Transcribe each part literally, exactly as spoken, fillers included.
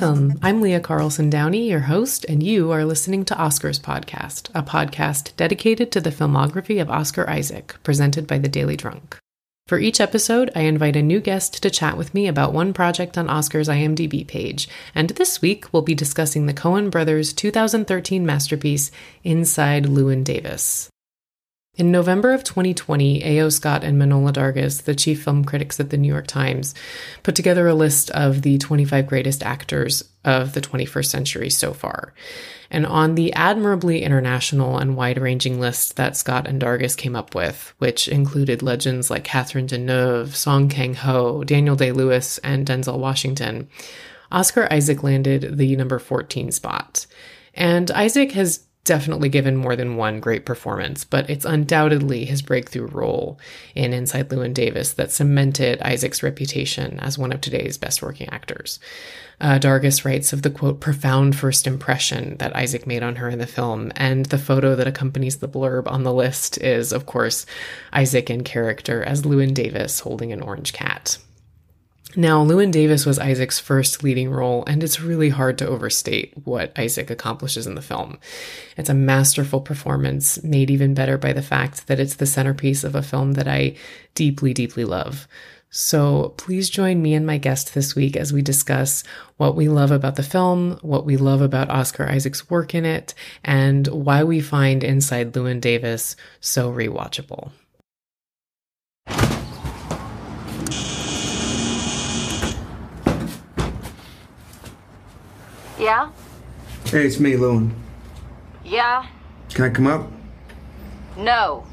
Welcome. I'm Leah Carlson Downey, your host, and you are listening to Oscars Podcast, a podcast dedicated to the filmography of Oscar Isaac, presented by The Daily Drunk. For each episode, I invite a new guest to chat with me about one project on Oscar's IMDb page, and this week we'll be discussing the Coen Brothers' two thousand thirteen masterpiece, Inside Llewyn Davis. In November of twenty twenty, A O. Scott and Manohla Dargis, the chief film critics at the New York Times, put together a list of the twenty-five greatest actors of the twenty-first century so far. And on the admirably international and wide-ranging list that Scott and Dargis came up with, which included legends like Catherine Deneuve, Song Kang-ho, Daniel Day-Lewis, and Denzel Washington, Oscar Isaac landed the number fourteen spot. And Isaac has definitely given more than one great performance, but it's undoubtedly his breakthrough role in Inside Llewyn Davis that cemented Isaac's reputation as one of today's best working actors. Uh, Dargis writes of the, quote, profound first impression that Isaac made on her in the film, and the photo that accompanies the blurb on the list is, of course, Isaac in character as Llewyn Davis holding an orange cat. Now, Llewyn Davis was Isaac's first leading role, and it's really hard to overstate what Isaac accomplishes in the film. It's a masterful performance, made even better by the fact that it's the centerpiece of a film that I deeply, deeply love. So please join me and my guest this week as we discuss what we love about the film, what we love about Oscar Isaac's work in it, and why we find Inside Llewyn Davis so rewatchable. Yeah? Hey, it's me, Llewyn. Yeah? Can I come up? No.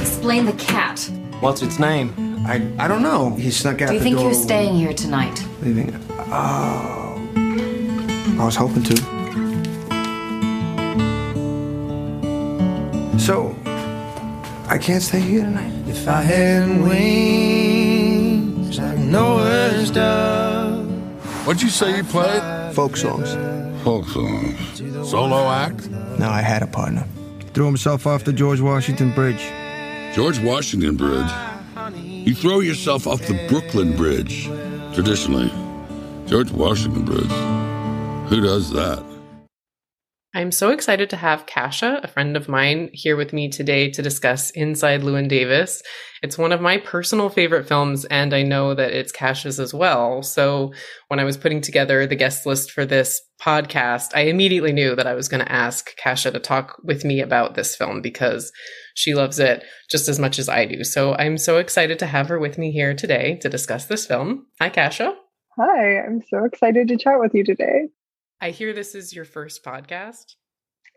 Explain the cat. What's its name? I I don't know. He snuck out the door. Do you think you're staying here tonight? Leaving? Oh. I was hoping to. So, I can't stay here tonight. If I had wings, I know it's done. What'd you say you played? Folk songs. Folk songs. Solo act? No, I had a partner. Threw himself off the George Washington Bridge. George Washington Bridge? You throw yourself off the Brooklyn Bridge. Traditionally. George Washington Bridge. Who does that? I'm so excited to have Cassia, a friend of mine, here with me today to discuss Inside Llewyn Davis. It's one of my personal favorite films, and I know that it's Cassia's as well. So when I was putting together the guest list for this podcast, I immediately knew that I was going to ask Cassia to talk with me about this film because she loves it just as much as I do. So I'm so excited to have her with me here today to discuss this film. Hi, Cassia. Hi, I'm so excited to chat with you today. I hear this is your first podcast.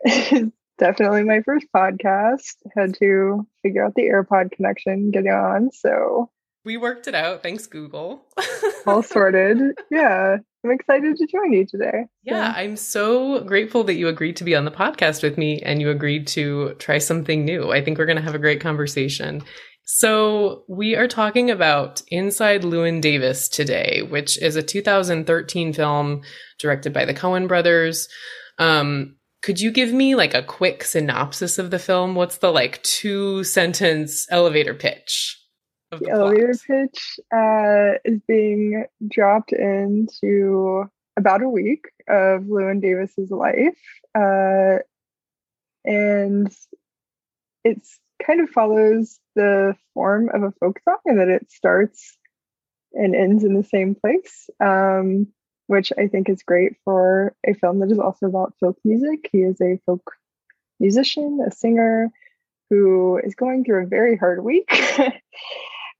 It's definitely my first podcast. Had to figure out the AirPod connection getting on, so we worked it out. Thanks, Google. All sorted. Yeah. I'm excited to join you today. Yeah, yeah, I'm so grateful that you agreed to be on the podcast with me and you agreed to try something new. I think we're going to have a great conversation. So we are talking about Inside Llewyn Davis today, which is a two thousand thirteen film directed by the Coen brothers. Um, could you give me like a quick synopsis of the film? What's the like two sentence elevator pitch? Of the, the elevator pitch uh, is being dropped into about a week of Llewyn Davis's life. Uh, and it's kind of follows the form of a folk song and that it starts and ends in the same place, um, which I think is great for a film that is also about folk music. He is a folk musician, a singer who is going through a very hard week. uh,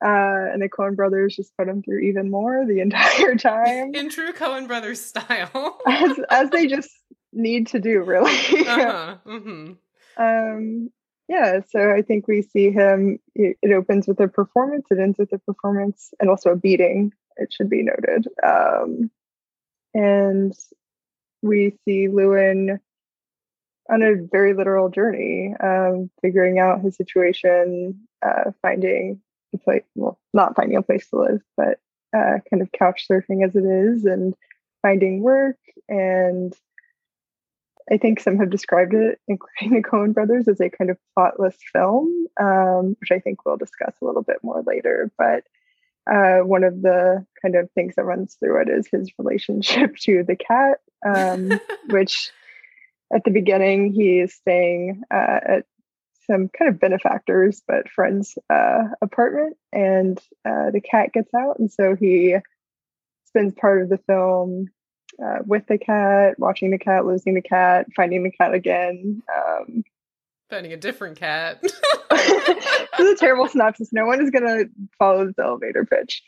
and the Coen brothers just put him through even more the entire time. In true Coen brothers style. as, as they just need to do, really. uh-huh. mm-hmm. Um. Yeah, so I think we see him, it opens with a performance, it ends with a performance, and also a beating, it should be noted. Um, and we see Llewyn on a very literal journey, um, figuring out his situation, uh, finding a place, well, not finding a place to live, but uh, kind of couch surfing as it is, and finding work, and I think some have described it, including the Coen brothers, as a kind of plotless film, um, which I think we'll discuss a little bit more later. But uh, one of the kind of things that runs through it is his relationship to the cat, um, which at the beginning he is staying uh, at some kind of benefactors, but friend's uh, apartment, and uh, the cat gets out. And so he spends part of the film Uh, with the cat, watching the cat, losing the cat, finding the cat again, um, finding a different cat. This is a terrible synopsis. No one is going to follow this elevator pitch.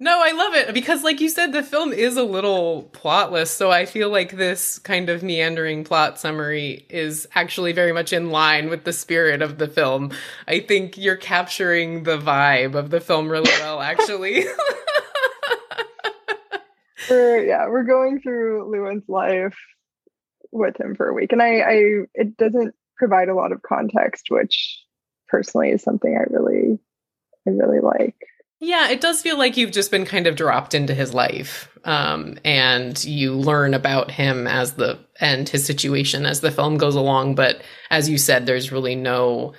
No, I love it because, like you said, the film is a little plotless. So I feel like this kind of meandering plot summary is actually very much in line with the spirit of the film. I think you're capturing the vibe of the film really well, actually. We're, yeah, we're going through Llewyn's life with him for a week. And I, I, it doesn't provide a lot of context, which personally is something I really, I really like. Yeah, it does feel like you've just been kind of dropped into his life. Um, and you learn about him as the, and his situation as the film goes along. But as you said, there's really no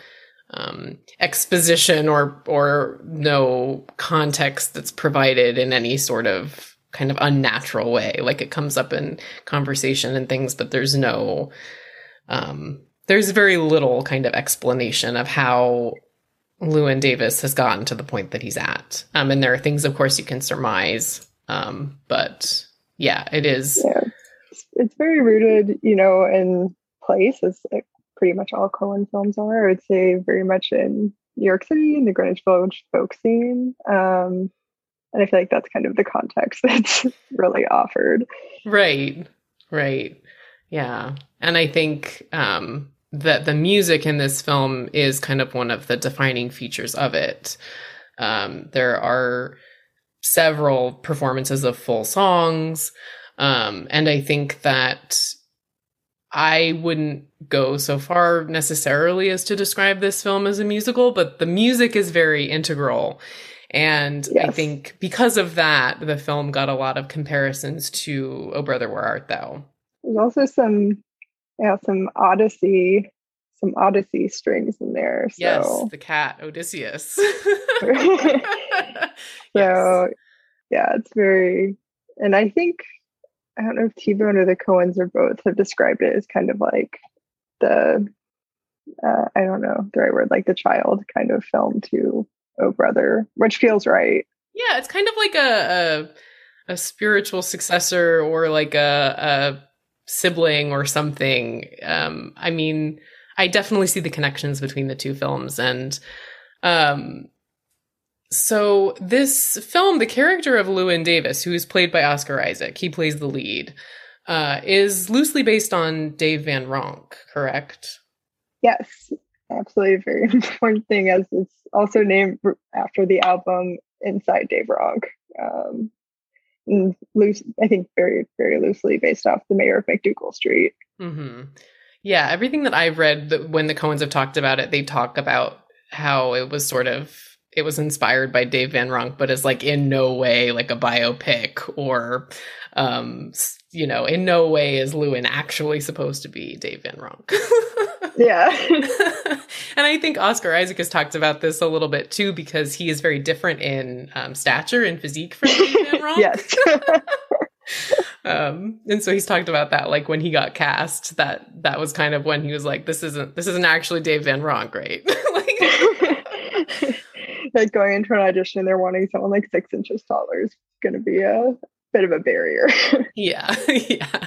um, exposition or, or no context that's provided in any sort of kind of unnatural way. Like, it comes up in conversation and things, but there's no, um, there's very little kind of explanation of how Llewyn Davis has gotten to the point that he's at. Um, and there are things, of course, you can surmise. Um, but yeah, it is. Yeah. It's, it's very rooted, you know, in place, as like pretty much all Coen films are. I would say very much in New York City, in the Greenwich Village folk scene. Um, And I feel like that's kind of the context that's really offered. Right, right. Yeah. And I think um, that the music in this film is kind of one of the defining features of it. Um, there are several performances of full songs. Um, and I think that I wouldn't go so far necessarily as to describe this film as a musical, but the music is very integral. And yes. I think because of that, the film got a lot of comparisons to O Brother, Where Art Thou? There's also some, yeah, some Odyssey, some Odyssey strings in there. So. Yes, the cat, Odysseus. So, yeah, it's very, and I think, I don't know if T-Bone or the Coens or both have described it as kind of like the, uh, I don't know the right word, like the child kind of film too. Oh Brother, which feels right. Yeah, it's kind of like a a, a spiritual successor or like a, a sibling or something. Um, I mean, I definitely see the connections between the two films. And um, so this film, the character of Llewyn Davis, who is played by Oscar Isaac, he plays the lead, uh, is loosely based on Dave Van Ronk, correct? Yes. Absolutely, a very important thing, as it's also named after the album Inside Dave Ronk, um, and loose, I think very, very loosely based off the mayor of McDougal Street. Mm-hmm. Yeah, everything that I've read, that when the Coens have talked about it, they talk about how it was sort of, it was inspired by Dave Van Ronk, but is like in no way like a biopic or, um, you know, in no way is Llewyn actually supposed to be Dave Van Ronk. Yeah. And I think Oscar Isaac has talked about this a little bit too, because he is very different in um, stature and physique from Dave Van Ronk. Yes. um, and so he's talked about that, like when he got cast, that that was kind of when he was like, this isn't this isn't actually Dave Van Ronk, right? like, like going into an audition, they're wanting someone like six inches taller is going to be a bit of a barrier. yeah, yeah.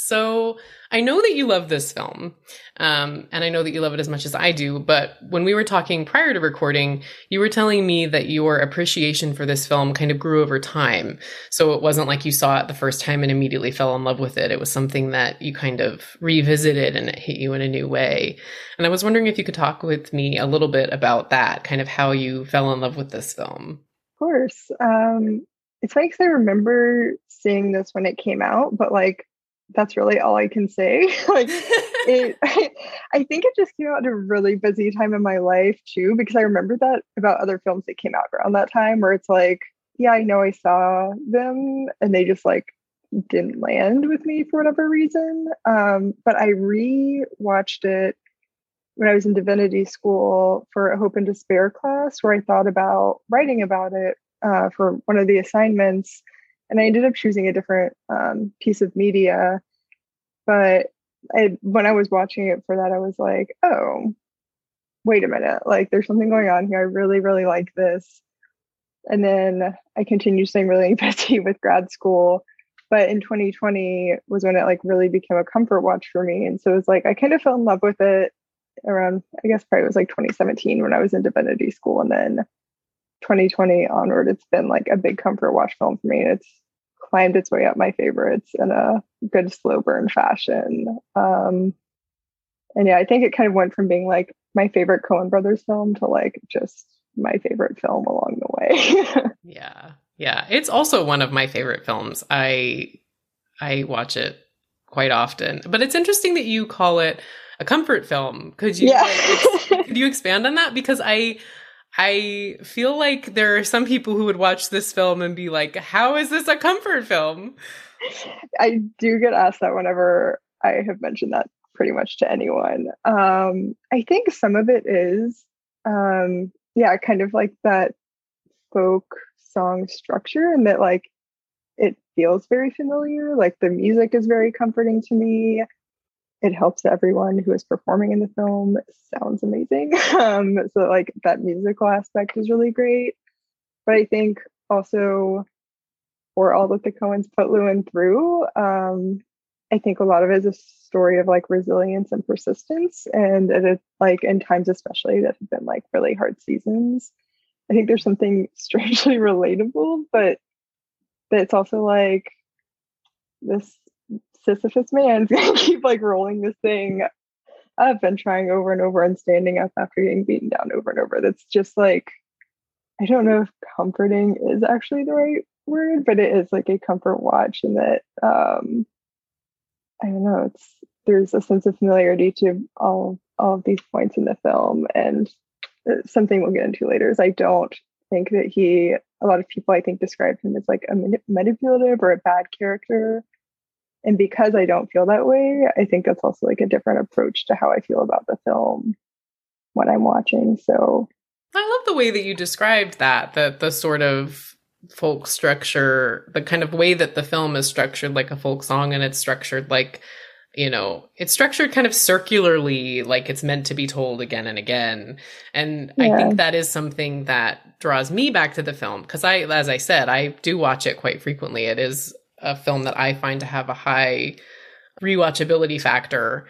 So I know that you love this film, um, and I know that you love it as much as I do, but when we were talking prior to recording, you were telling me that your appreciation for this film kind of grew over time. So it wasn't like you saw it the first time and immediately fell in love with it. It was something that you kind of revisited and it hit you in a new way. And I was wondering if you could talk with me a little bit about that, kind of how you fell in love with this film. Of course. Um, it's like I remember seeing this when it came out, but like, that's really all I can say. like, it, I, I think it just came out at a really busy time in my life too, because I remember that about other films that came out around that time where it's like, yeah, I know I saw them and they just like didn't land with me for whatever reason. Um, but I re-watched it when I was in divinity school for a hope and despair class, where I thought about writing about it uh, for one of the assignments, and I ended up choosing a different um, piece of media. But I, when I was watching it for that, I was like, oh, wait a minute, like there's something going on here. I really, really like this. And then I continued staying really busy with grad school. But in twenty twenty was when it like really became a comfort watch for me. And so it was like, I kind of fell in love with it around, I guess probably it was like twenty seventeen when I was in divinity school. And then twenty twenty onward, it's been like a big comfort watch film for me. And it's climbed its way up my favorites in a good slow burn fashion. Um, and yeah, I think it kind of went from being like my favorite Coen Brothers film to like just my favorite film along the way. Yeah. Yeah. It's also one of my favorite films. I, I watch it quite often, but it's interesting that you call it a comfort film. Could you, yeah. like, could you expand on that? Because I, I feel like there are some people who would watch this film and be like, how is this a comfort film? I do get asked that whenever I have mentioned that pretty much to anyone. Um, I think some of it is, um, yeah, kind of like that folk song structure, and that like, it feels very familiar. Like the music is very comforting to me. It helps everyone who is performing in the film. It sounds amazing. Um, so like that musical aspect is really great. But I think also for all that the Coens put Llewyn through, um, I think a lot of it is a story of like resilience and persistence. And it's like in times, especially that have been like really hard seasons, I think there's something strangely relatable, but but it's also like this Sisyphus man's gonna keep like rolling this thing up and trying over and over and standing up after getting beaten down over and over. That's just like, I don't know if comforting is actually the right word, but it is like a comfort watch, and that um I don't know, it's there's a sense of familiarity to all all of these points in the film. And something we'll get into later is I don't think that he a lot of people I think describe him as like a manipulative or a bad character. And because I don't feel that way, I think that's also like a different approach to how I feel about the film when I'm watching. So I love the way that you described that, the, the sort of folk structure, the kind of way that the film is structured like a folk song, and it's structured like, you know, it's structured kind of circularly, like it's meant to be told again and again. And yeah. I think that is something that draws me back to the film, because I, as I said, I do watch it quite frequently. It is a film that I find to have a high rewatchability factor.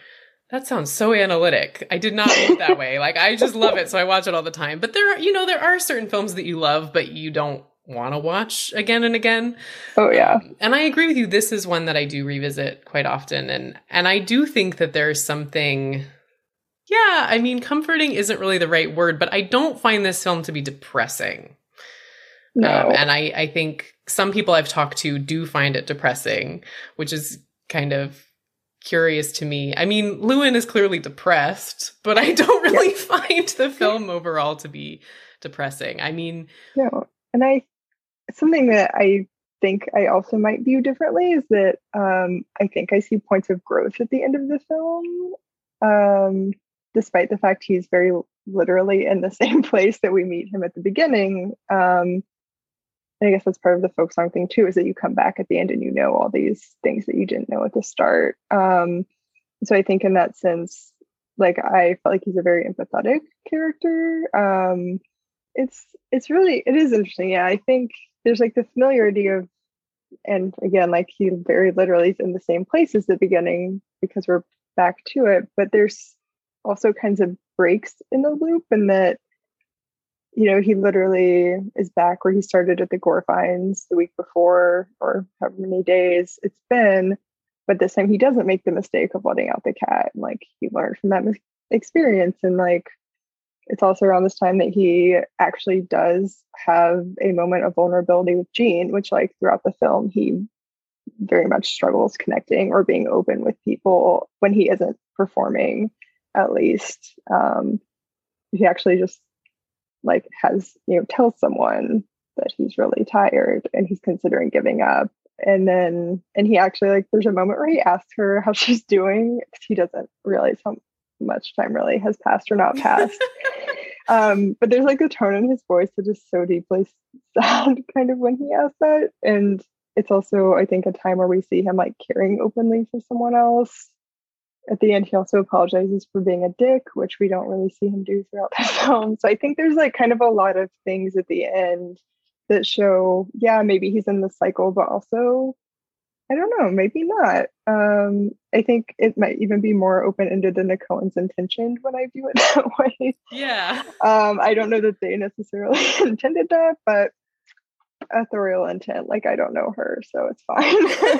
That sounds so analytic. I did not look that way. Like, I just love it. So I watch it all the time. But there are, you know, there are certain films that you love, but you don't want to watch again and again. Oh, yeah. Um, and I agree with you. This is one that I do revisit quite often. And, and I do think that there's something, yeah, I mean, comforting isn't really the right word, but I don't find this film to be depressing. No. Um, and I, I think some people I've talked to do find it depressing, which is kind of curious to me. I mean, Llewyn is clearly depressed, but I don't really yeah. find the film overall to be depressing. I mean... No, and I... Something that I think I also might view differently is that um, I think I see points of growth at the end of the film, um, despite the fact he's very literally in the same place that we meet him at the beginning. Um, and I guess that's part of the folk song thing too, is that you come back at the end and you know all these things that you didn't know at the start. Um, so I think in that sense, like, I felt like he's a very empathetic character. Um, it's it's really, it is interesting. Yeah, I think there's like the familiarity of, and again, like he very literally is in the same place as the beginning because we're back to it, but there's also kinds of breaks in the loop, and that, you know, he literally is back where he started at the Gorfeins the week before, or however many days it's been, but this time he doesn't make the mistake of letting out the cat, and like he learned from that mis- experience. And like, it's also around this time that he actually does have a moment of vulnerability with Jean, which like throughout the film, he very much struggles connecting or being open with people when he isn't performing, at least. Um, he actually just like has, you know, tells someone that he's really tired and he's considering giving up. And then, and he actually, like, there's a moment where he asks her how she's doing, because he doesn't realize how much time really has passed or not passed. Um, but there's like a tone in his voice that is so deeply sad kind of when he asks that. And it's also, I think, a time where we see him like caring openly for someone else. At the end, he also apologizes for being a dick, which we don't really see him do throughout the film. So I think there's like kind of a lot of things at the end that show, yeah, maybe he's in the cycle, but also, I don't know, maybe not. Um, I think it might even be more open-ended than the Coens intentioned when I view it that way. Yeah. Um, I don't know that they necessarily intended that, but authorial intent, like, I don't know her, so it's fine.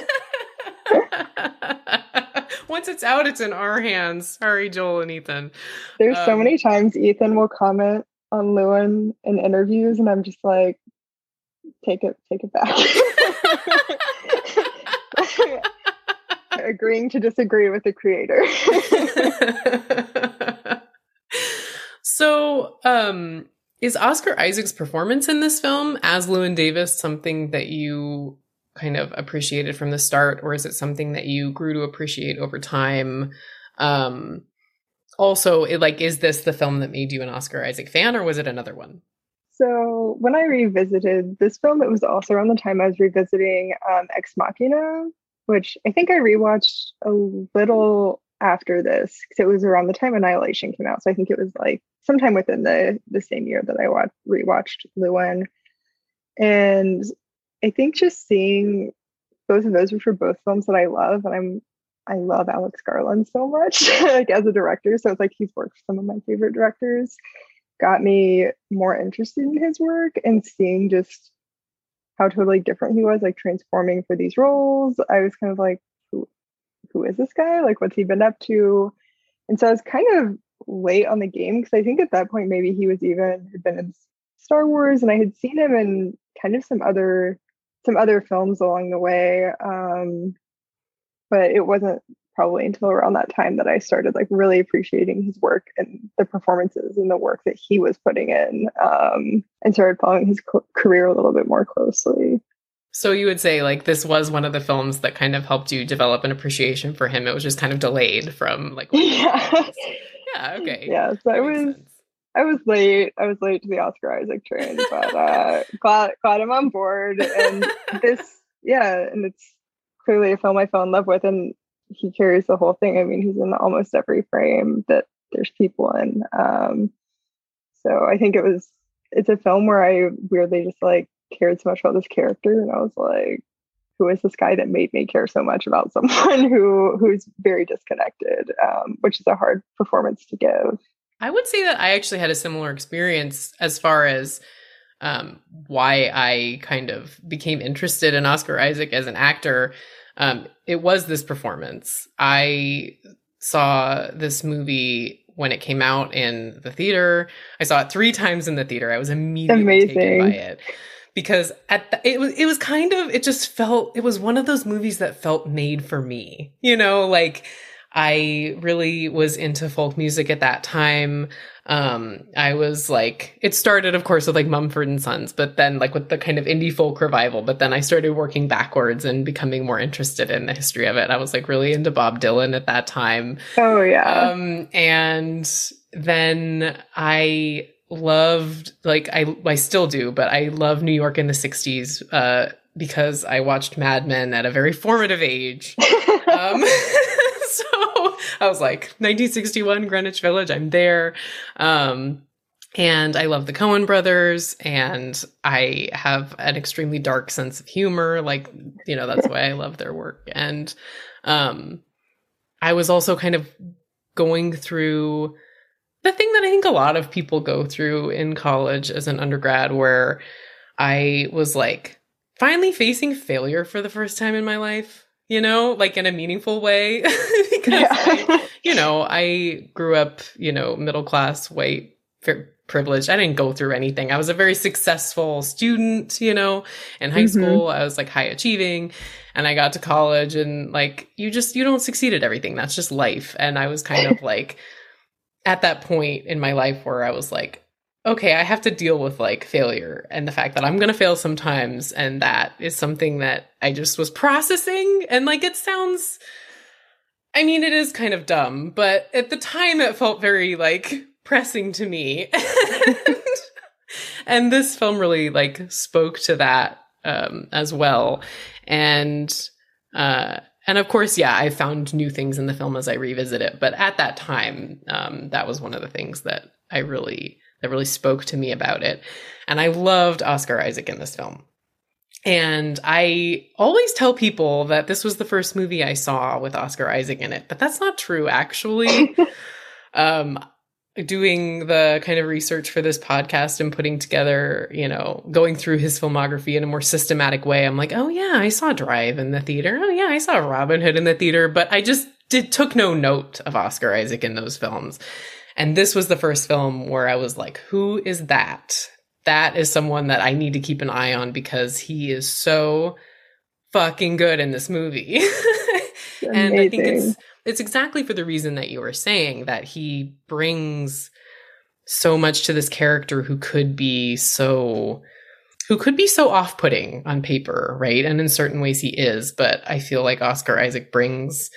Once it's out, it's in our hands. Sorry, Joel and Ethan. There's um, so many times Ethan will comment on Llewyn in interviews, and I'm just like, take it, take it back. Agreeing to disagree with the creator. So, um, is Oscar Isaac's performance in this film as Llewyn Davis something that you kind of appreciated from the start, or is it something that you grew to appreciate over time? Um, also, it, like, is this the film that made you an Oscar Isaac fan, or was it another one? So when I revisited this film, it was also around the time I was revisiting um, Ex Machina, which I think I rewatched a little after this, because it was around the time Annihilation came out. So I think it was like sometime within the the same year that I watched rewatched Llewyn. And I think just seeing both of those, which were both films that I love, and I'm I love Alex Garland so much, like, as a director. So it's like he's worked with some of my favorite directors, got me more interested in his work, and seeing just how totally different he was, like transforming for these roles. I was kind of like, who who is this guy? Like, what's he been up to? And so I was kind of late on the game, because I think at that point maybe he was even had been in Star Wars, and I had seen him in kind of some other some other films along the way, um but it wasn't probably until around that time that I started like really appreciating his work and the performances and the work that he was putting in, um and started following his co- career a little bit more closely. So you would say like this was one of the films that kind of helped you develop an appreciation for him. It was just kind of delayed from like yeah yeah okay yeah so I was sense. I was late. I was late to the Oscar Isaac train, but uh, glad, glad I'm on board. And this, yeah, and it's clearly a film I fell in love with, and he carries the whole thing. I mean, he's in almost every frame that there's people in. Um, so I think it was, it's a film where I weirdly just like cared so much about this character, and I was like, who is this guy that made me care so much about someone who who's very disconnected, um, which is a hard performance to give. I would say that I actually had a similar experience as far as um, why I kind of became interested in Oscar Isaac as an actor. Um, it was this performance. I saw this movie when it came out in the theater. I saw it three times in the theater. I was immediately Amazing. taken by it. Because at the, it was it was kind of, it just felt, it was one of those movies that felt made for me. You know, like, I really was into folk music at that time. Um, I was like, it started, of course, with like Mumford and Sons, but then like with the kind of indie folk revival. But then I started working backwards and becoming more interested in the history of it. I was like really into Bob Dylan at that time. Oh, yeah. Um, and then I loved, like, I, I still do, but I love New York in the sixties uh, because I watched Mad Men at a very formative age. Um So I was like, nineteen sixty-one, Greenwich Village, I'm there. Um, and I love the Coen Brothers, and I have an extremely dark sense of humor. Like, you know, that's why I love their work. And um, I was also kind of going through the thing that I think a lot of people go through in college as an undergrad, where I was like finally facing failure for the first time in my life. You know, like in a meaningful way, because, yeah. I, you know, I grew up, you know, middle class, white, fair, privileged. I didn't go through anything. I was a very successful student, you know, in high mm-hmm. school. I was like high achieving, and I got to college, and like, you just, you don't succeed at everything. That's just life. And I was kind of like at that point in my life where I was like, okay, I have to deal with like failure and the fact that I'm going to fail sometimes. And that is something that I just was processing. And like, it sounds, I mean, it is kind of dumb, but at the time it felt very like pressing to me. and, and this film really like spoke to that um, as well. And, uh, And of course, yeah, I found new things in the film as I revisit it. But at that time, um, that was one of the things that I really, that really spoke to me about it. And I loved Oscar Isaac in this film. And I always tell people that this was the first movie I saw with Oscar Isaac in it. But that's not true, actually. um, doing the kind of research for this podcast and putting together, you know, going through his filmography in a more systematic way, I'm like, oh yeah, I saw Drive in the theater. Oh yeah, I saw Robin Hood in the theater, but I just did took no note of Oscar Isaac in those films. And this was the first film where I was like, who is that? That is someone that I need to keep an eye on because he is so fucking good in this movie. And I think it's, It's exactly for the reason that you were saying, that he brings so much to this character who could be so who could be so off-putting on paper, right? And in certain ways he is, but I feel like Oscar Isaac brings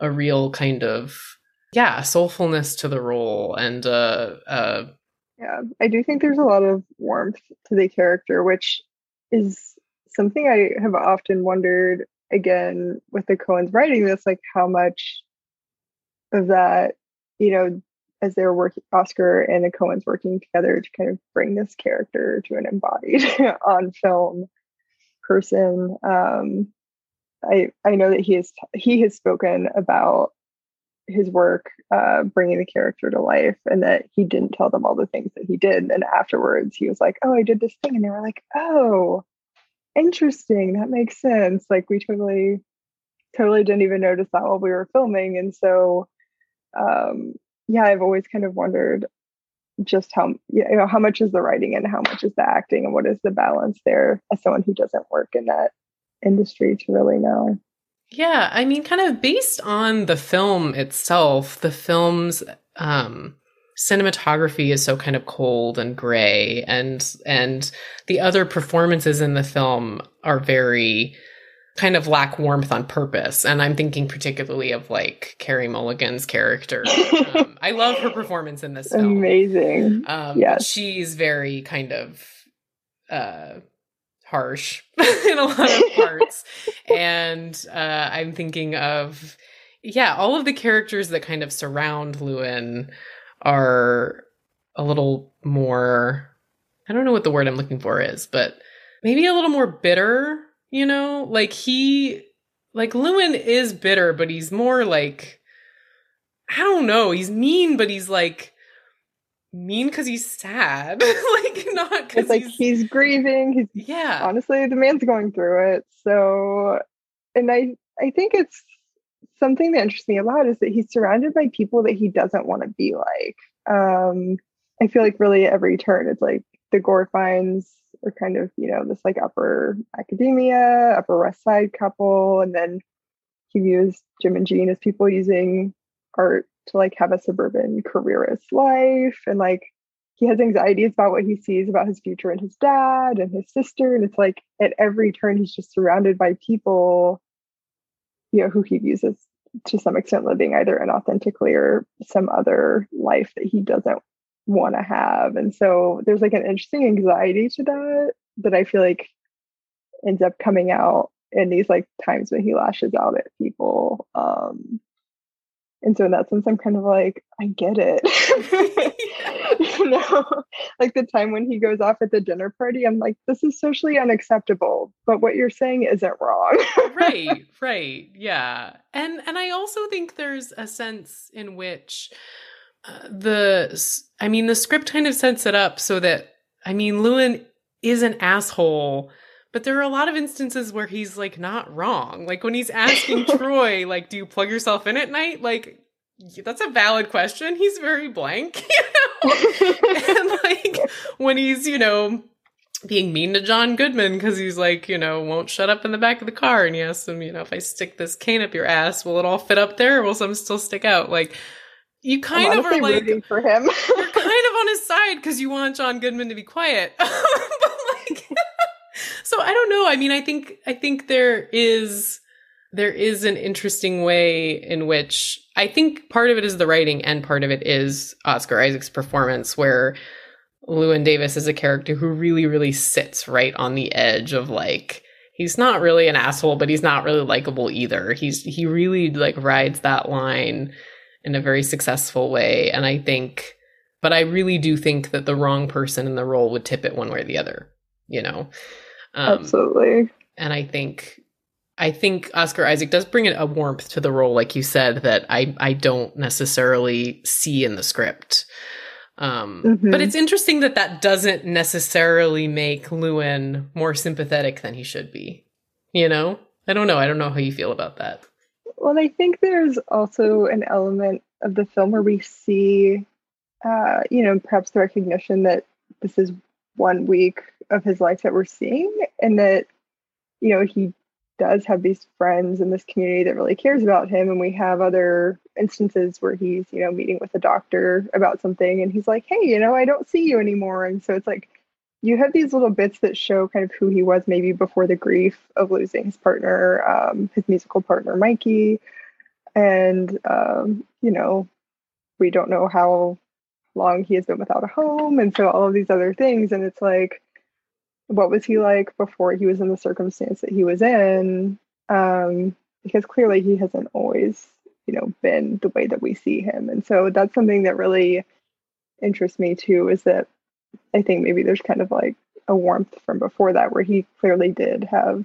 a real kind of, yeah, soulfulness to the role. And uh, uh, yeah, I do think there's a lot of warmth to the character, which is something I have often wondered, again, with the Coens writing this, like how much of that, you know, as they were working, Oscar and the Coens working together to kind of bring this character to an embodied on film person. Um, I I know that he has he has spoken about his work uh, bringing the character to life, and that he didn't tell them all the things that he did. And afterwards, he was like, "Oh, I did this thing," and they were like, "Oh, interesting. That makes sense." Like we totally. totally didn't even notice that while we were filming. And so, um, yeah, I've always kind of wondered just how, you know, how much is the writing and how much is the acting and what is the balance there as someone who doesn't work in that industry to really know. Yeah. I mean, kind of based on the film itself, the film's, um, cinematography is so kind of cold and gray, and, and the other performances in the film are very, kind of lack warmth on purpose. And I'm thinking particularly of like Carey Mulligan's character. um, I love her performance in this film. Amazing. Um, yes. She's very kind of uh, harsh in a lot of parts. and uh, I'm thinking of, yeah, all of the characters that kind of surround Llewyn are a little more, I don't know what the word I'm looking for is, but maybe a little more bitter. You know, like he, like Llewyn is bitter, but he's more like, I don't know, he's mean, but he's like mean because he's sad, like not because like he's grieving. He's, yeah, honestly, the man's going through it. So, and I, I think it's something that interests me a lot is that he's surrounded by people that he doesn't want to be like. Um, I feel like really at every turn, it's like the Gorfeins are kind of, you know, this like upper academia, upper west side couple. And then he views Jim and Jean as people using art to like have a suburban careerist life. And like, he has anxieties about what he sees about his future and his dad and his sister. And it's like at every turn, he's just surrounded by people, you know, who he views as to some extent living either inauthentically or some other life that he doesn't want to have. And so there's like an interesting anxiety to that that I feel like ends up coming out in these like times when he lashes out at people, um and so in that sense I'm kind of like, I get it. You know, like the time when he goes off at the dinner party, I'm like, this is socially unacceptable, but what you're saying isn't wrong. right right yeah and and I also think there's a sense in which The, I mean, the script kind of sets it up so that, I mean, Llewyn is an asshole, but there are a lot of instances where he's like not wrong. Like when he's asking Troy, like, do you plug yourself in at night? Like, that's a valid question. He's very blank, you know? And like when he's, you know, being mean to John Goodman because he's like, you know, won't shut up in the back of the car. And he asks him, you know, if I stick this cane up your ass, will it all fit up there? Or will some still stick out? Like, You kind I'm of are like rooting for him. You're kind of on his side because you want John Goodman to be quiet. But like, so I don't know. I mean, I think I think there is there is an interesting way in which I think part of it is the writing and part of it is Oscar Isaac's performance, where Llewyn Davis is a character who really, really sits right on the edge of like, he's not really an asshole, but he's not really likable either. He's he really like rides that line in a very successful way. And I think, but I really do think that the wrong person in the role would tip it one way or the other, you know? Um, Absolutely. And I think, I think Oscar Isaac does bring a warmth to the role, like you said, that I, I don't necessarily see in the script. Um, mm-hmm. But it's interesting that that doesn't necessarily make Llewyn more sympathetic than he should be. You know, I don't know. I don't know how you feel about that. Well, I think there's also an element of the film where we see, uh, you know, perhaps the recognition that this is one week of his life that we're seeing, and that, you know, he does have these friends in this community that really cares about him. And we have other instances where he's, you know, meeting with a doctor about something and he's like, hey, you know, I don't see you anymore. And so it's like, you have these little bits that show kind of who he was maybe before the grief of losing his partner, um, his musical partner, Mikey. And, um, you know, we don't know how long he has been without a home. And so all of these other things. And it's like, what was he like before he was in the circumstance that he was in? Um, because clearly he hasn't always, you know, been the way that we see him. And so that's something that really interests me too, is that I think maybe there's kind of like a warmth from before that, where he clearly did have,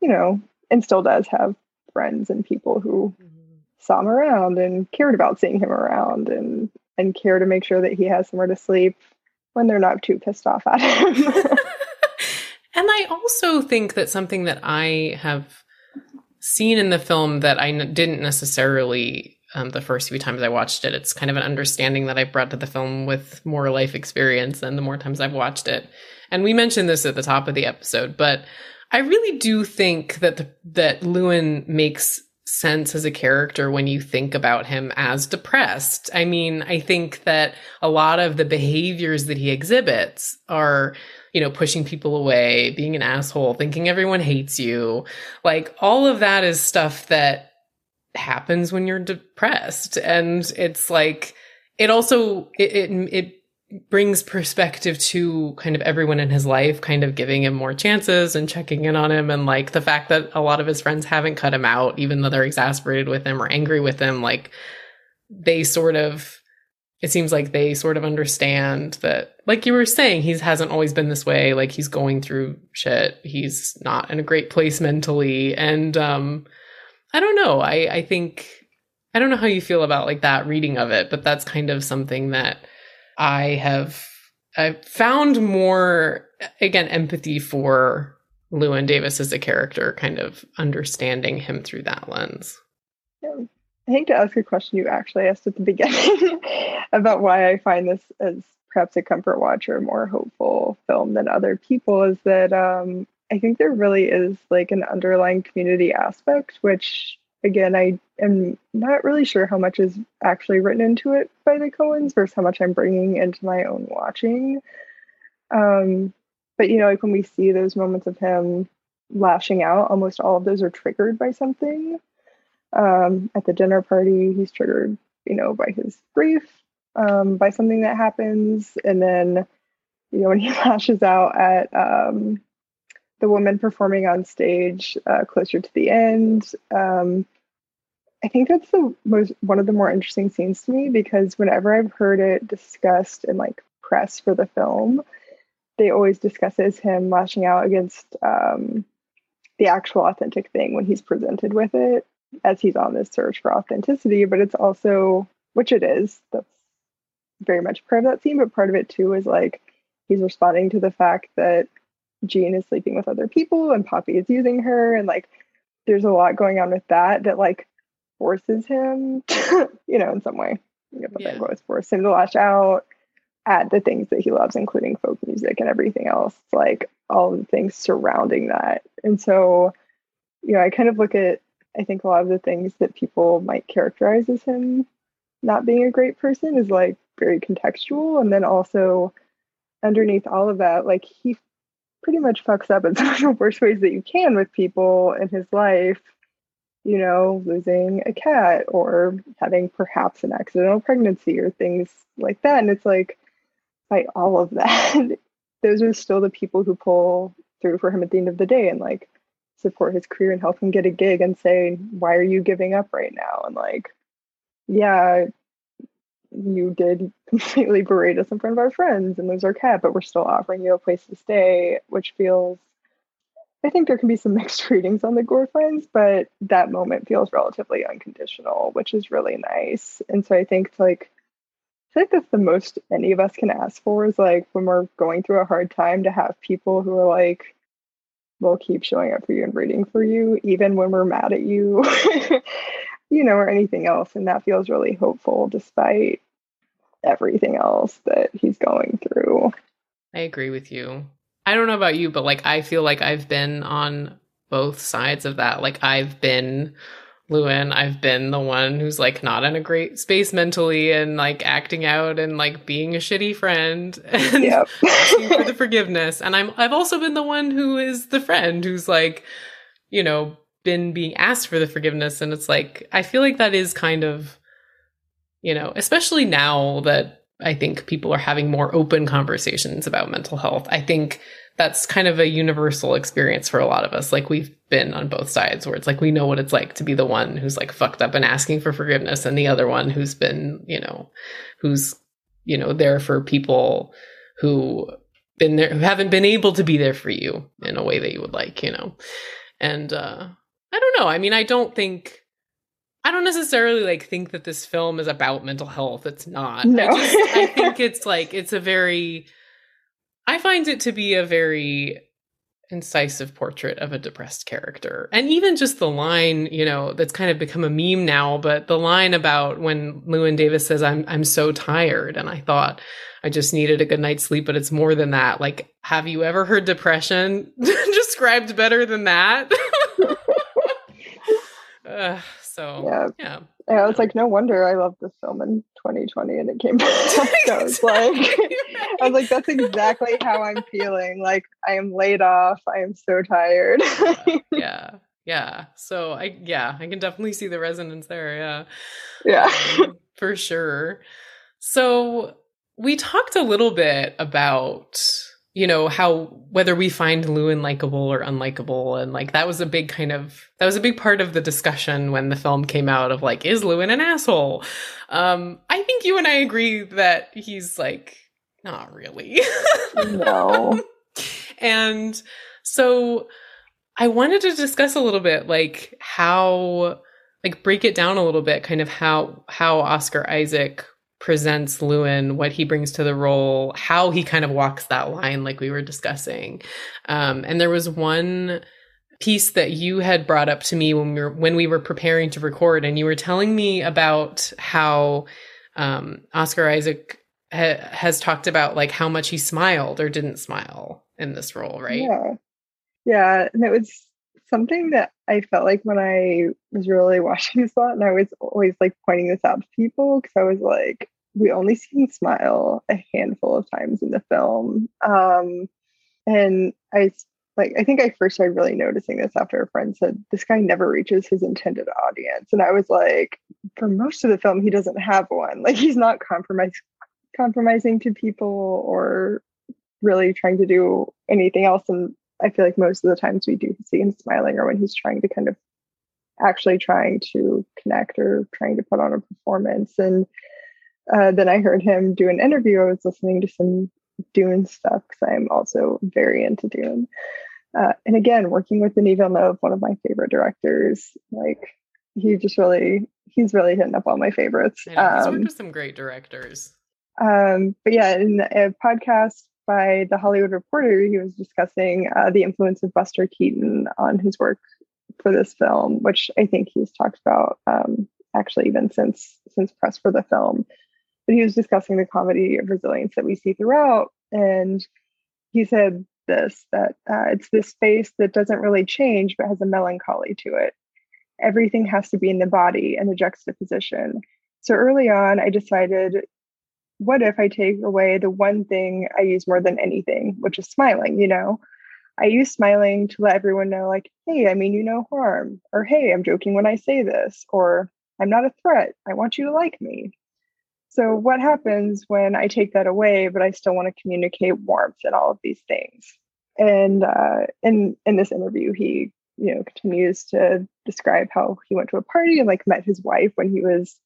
you know, and still does have friends and people who mm-hmm. saw him around and cared about seeing him around, and, and care to make sure that he has somewhere to sleep when they're not too pissed off at him. And I also think that something that I have seen in the film that I n- didn't necessarily Um, the first few times I watched it, it's kind of an understanding that I brought to the film with more life experience than the more times I've watched it. And we mentioned this at the top of the episode, but I really do think that the, that Llewyn makes sense as a character when you think about him as depressed. I mean, I think that a lot of the behaviors that he exhibits are, you know, pushing people away, being an asshole, thinking everyone hates you. Like, all of that is stuff that happens when you're depressed. And it's like, it also, it, it it brings perspective to kind of everyone in his life, kind of giving him more chances and checking in on him. And like the fact that a lot of his friends haven't cut him out, even though they're exasperated with him or angry with him, like they sort of, it seems like they sort of understand that, like you were saying, he hasn't always been this way. Like, he's going through shit. He's not in a great place mentally. And, um, I don't know. I, I think, I don't know how you feel about like that reading of it, but that's kind of something that I have I've found more, again, empathy for Llewyn Davis as a character, kind of understanding him through that lens. Yeah. I think to ask a question you actually asked at the beginning about why I find this as perhaps a comfort watch or a more hopeful film than other people, is that, um, I think there really is like an underlying community aspect, which again, I am not really sure how much is actually written into it by the Coens versus how much I'm bringing into my own watching. Um, but you know, like when we see those moments of him lashing out, almost all of those are triggered by something. Um, at the dinner party, he's triggered, you know, by his grief, um, by something that happens. And then, you know, when he lashes out at, um, the woman performing on stage uh, closer to the end. Um, I think that's the most, one of the more interesting scenes to me, because whenever I've heard it discussed in like press for the film, they always discuss it as him lashing out against um, the actual authentic thing when he's presented with it, as he's on this search for authenticity. But it's also, which it is, that's very much part of that scene, but part of it too is like, he's responding to the fact that Jean is sleeping with other people and Poppy is using her, and like there's a lot going on with that that like forces him to, you know, in some way, you know, yeah. was forced him to lash out at the things that he loves, including folk music and everything else, like all the things surrounding that. And so, you know, I kind of look at, I think a lot of the things that people might characterize as him not being a great person is like very contextual. And then also underneath all of that, like he pretty much fucks up in some of the worst ways that you can with people in his life, you know, losing a cat or having perhaps an accidental pregnancy or things like that. And it's like, by all of that, those are still the people who pull through for him at the end of the day and like support his career and help him get a gig and say, why are you giving up right now? And like, yeah, you did completely berate us in front of our friends and lose our cat, but we're still offering you a place to stay, which feels, I think there can be some mixed readings on the Gorfeins, but that moment feels relatively unconditional, which is really nice. And so I think like, I think that's the most any of us can ask for is like when we're going through a hard time to have people who are like, we'll keep showing up for you and rooting for you, even when we're mad at you, you know, or anything else. And that feels really hopeful despite everything else that he's going through. I agree with you. I don't know about you, but like, I feel like I've been on both sides of that. Like I've been Llewyn, I've been the one who's like not in a great space mentally and like acting out and like being a shitty friend and yep. asking for the forgiveness. And I'm, I've also been the one who is the friend who's like, you know, been being asked for the forgiveness. And it's like, I feel like that is kind of, you know, especially now that I think people are having more open conversations about mental health. I think that's kind of a universal experience for a lot of us. Like we've been on both sides where it's like, we know what it's like to be the one who's like fucked up and asking for forgiveness and the other one who's been, you know, who's, you know, there for people who been there, who haven't been able to be there for you in a way that you would like, you know? And, uh, I don't know. I mean, I don't think, I don't necessarily like think that this film is about mental health. It's not. No. I, just, I think it's like, it's a very, I find it to be a very incisive portrait of a depressed character. And even just the line, you know, that's kind of become a meme now, but the line about when Llewyn Davis says, I'm, I'm so tired. And I thought I just needed a good night's sleep, but it's more than that. Like, have you ever heard depression described better than that? Uh, so yeah. yeah, yeah. I was like, no wonder I loved this film in twenty twenty, and it came back. So it's exactly like, right. I was like, that's exactly how I'm feeling. Like, I am laid off. I am so tired. yeah, yeah, yeah. So I, yeah, I can definitely see the resonance there. Yeah, yeah, um, for sure. So we talked a little bit about, you know, how, whether we find Llewyn likable or unlikable. And like, that was a big kind of, that was a big part of the discussion when the film came out of like, is Llewyn an asshole? Um, I think you and I agree that he's like, not really. No. And so I wanted to discuss a little bit, like how, like break it down a little bit, kind of how, how Oscar Isaac presents Llewyn, what he brings to the role, how he kind of walks that line like we were discussing. Um, and there was one piece that you had brought up to me when we were, when we were preparing to record, and you were telling me about how um, Oscar Isaac ha- has talked about like how much he smiled or didn't smile in this role, right? Yeah. Yeah. And it was something that I felt like when I was really watching this a lot, and I was always like pointing this out to people because I was like, we only see him smile a handful of times in the film. Um, and I like, I think I first started really noticing this after a friend said, this guy never reaches his intended audience. And I was like, for most of the film, he doesn't have one. Like, he's not compromise- compromising to people or really trying to do anything else. And I feel like most of the times we do see him smiling or when he's trying to kind of actually trying to connect or trying to put on a performance. And uh, then I heard him do an interview. I was listening to some Dune stuff because I'm also very into Dune. Uh, and again, working with Denis Villeneuve, one of my favorite directors, like he just really, he's really hitting up all my favorites. And he's um, worked with some great directors. Um, but yeah, in a podcast by The Hollywood Reporter, he was discussing uh, the influence of Buster Keaton on his work for this film, which I think he's talked about um, actually even since since press for the film. But he was discussing the comedy of resilience that we see throughout. And he said this, that uh, it's this face that doesn't really change, but has a melancholy to it. Everything has to be in the body and the juxtaposition. So early on, I decided, what if I take away the one thing I use more than anything, which is smiling, you know? I use smiling to let everyone know, like, hey, I mean you no harm, or hey, I'm joking when I say this, or I'm not a threat. I want you to like me. So what happens when I take that away, but I still want to communicate warmth and all of these things? And uh, in in this interview, he you know continues to describe how he went to a party and like met his wife when he was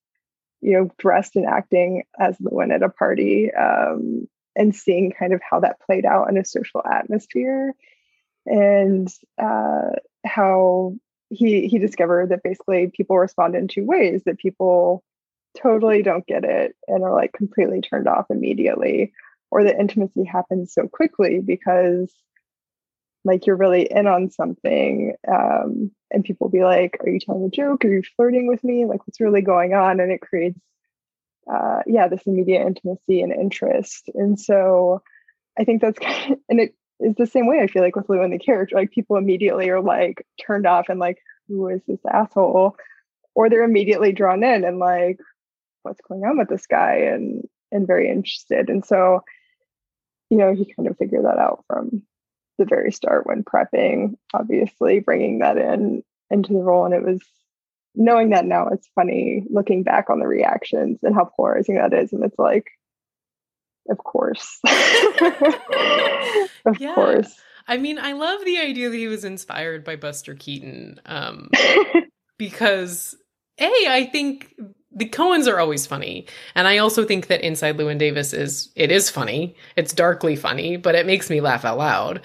you know dressed and acting as Llewyn at a party, um, and seeing kind of how that played out in a social atmosphere. And uh, how he he discovered that basically people respond in two ways, that people totally don't get it and are like completely turned off immediately, or that intimacy happens so quickly because like you're really in on something, um, and people be like, are you telling a joke? Are you flirting with me? Like, what's really going on? And it creates, uh, yeah, this immediate intimacy and interest. And so I think that's kind of, and it, it's the same way I feel like with Llewyn the character, like people immediately are like turned off and like, who is this asshole? Or they're immediately drawn in and like, what's going on with this guy, and, and very interested. And so, you know, he kind of figured that out from the very start when prepping, obviously bringing that in into the role. And it was knowing that now, it's funny looking back on the reactions and how polarizing that is. And it's like, of course. Of yeah. course. I mean, I love the idea that he was inspired by Buster Keaton, um, because, A, I think the Coens are always funny. And I also think that Inside Llewyn Davis is, it is funny. It's darkly funny, but it makes me laugh out loud.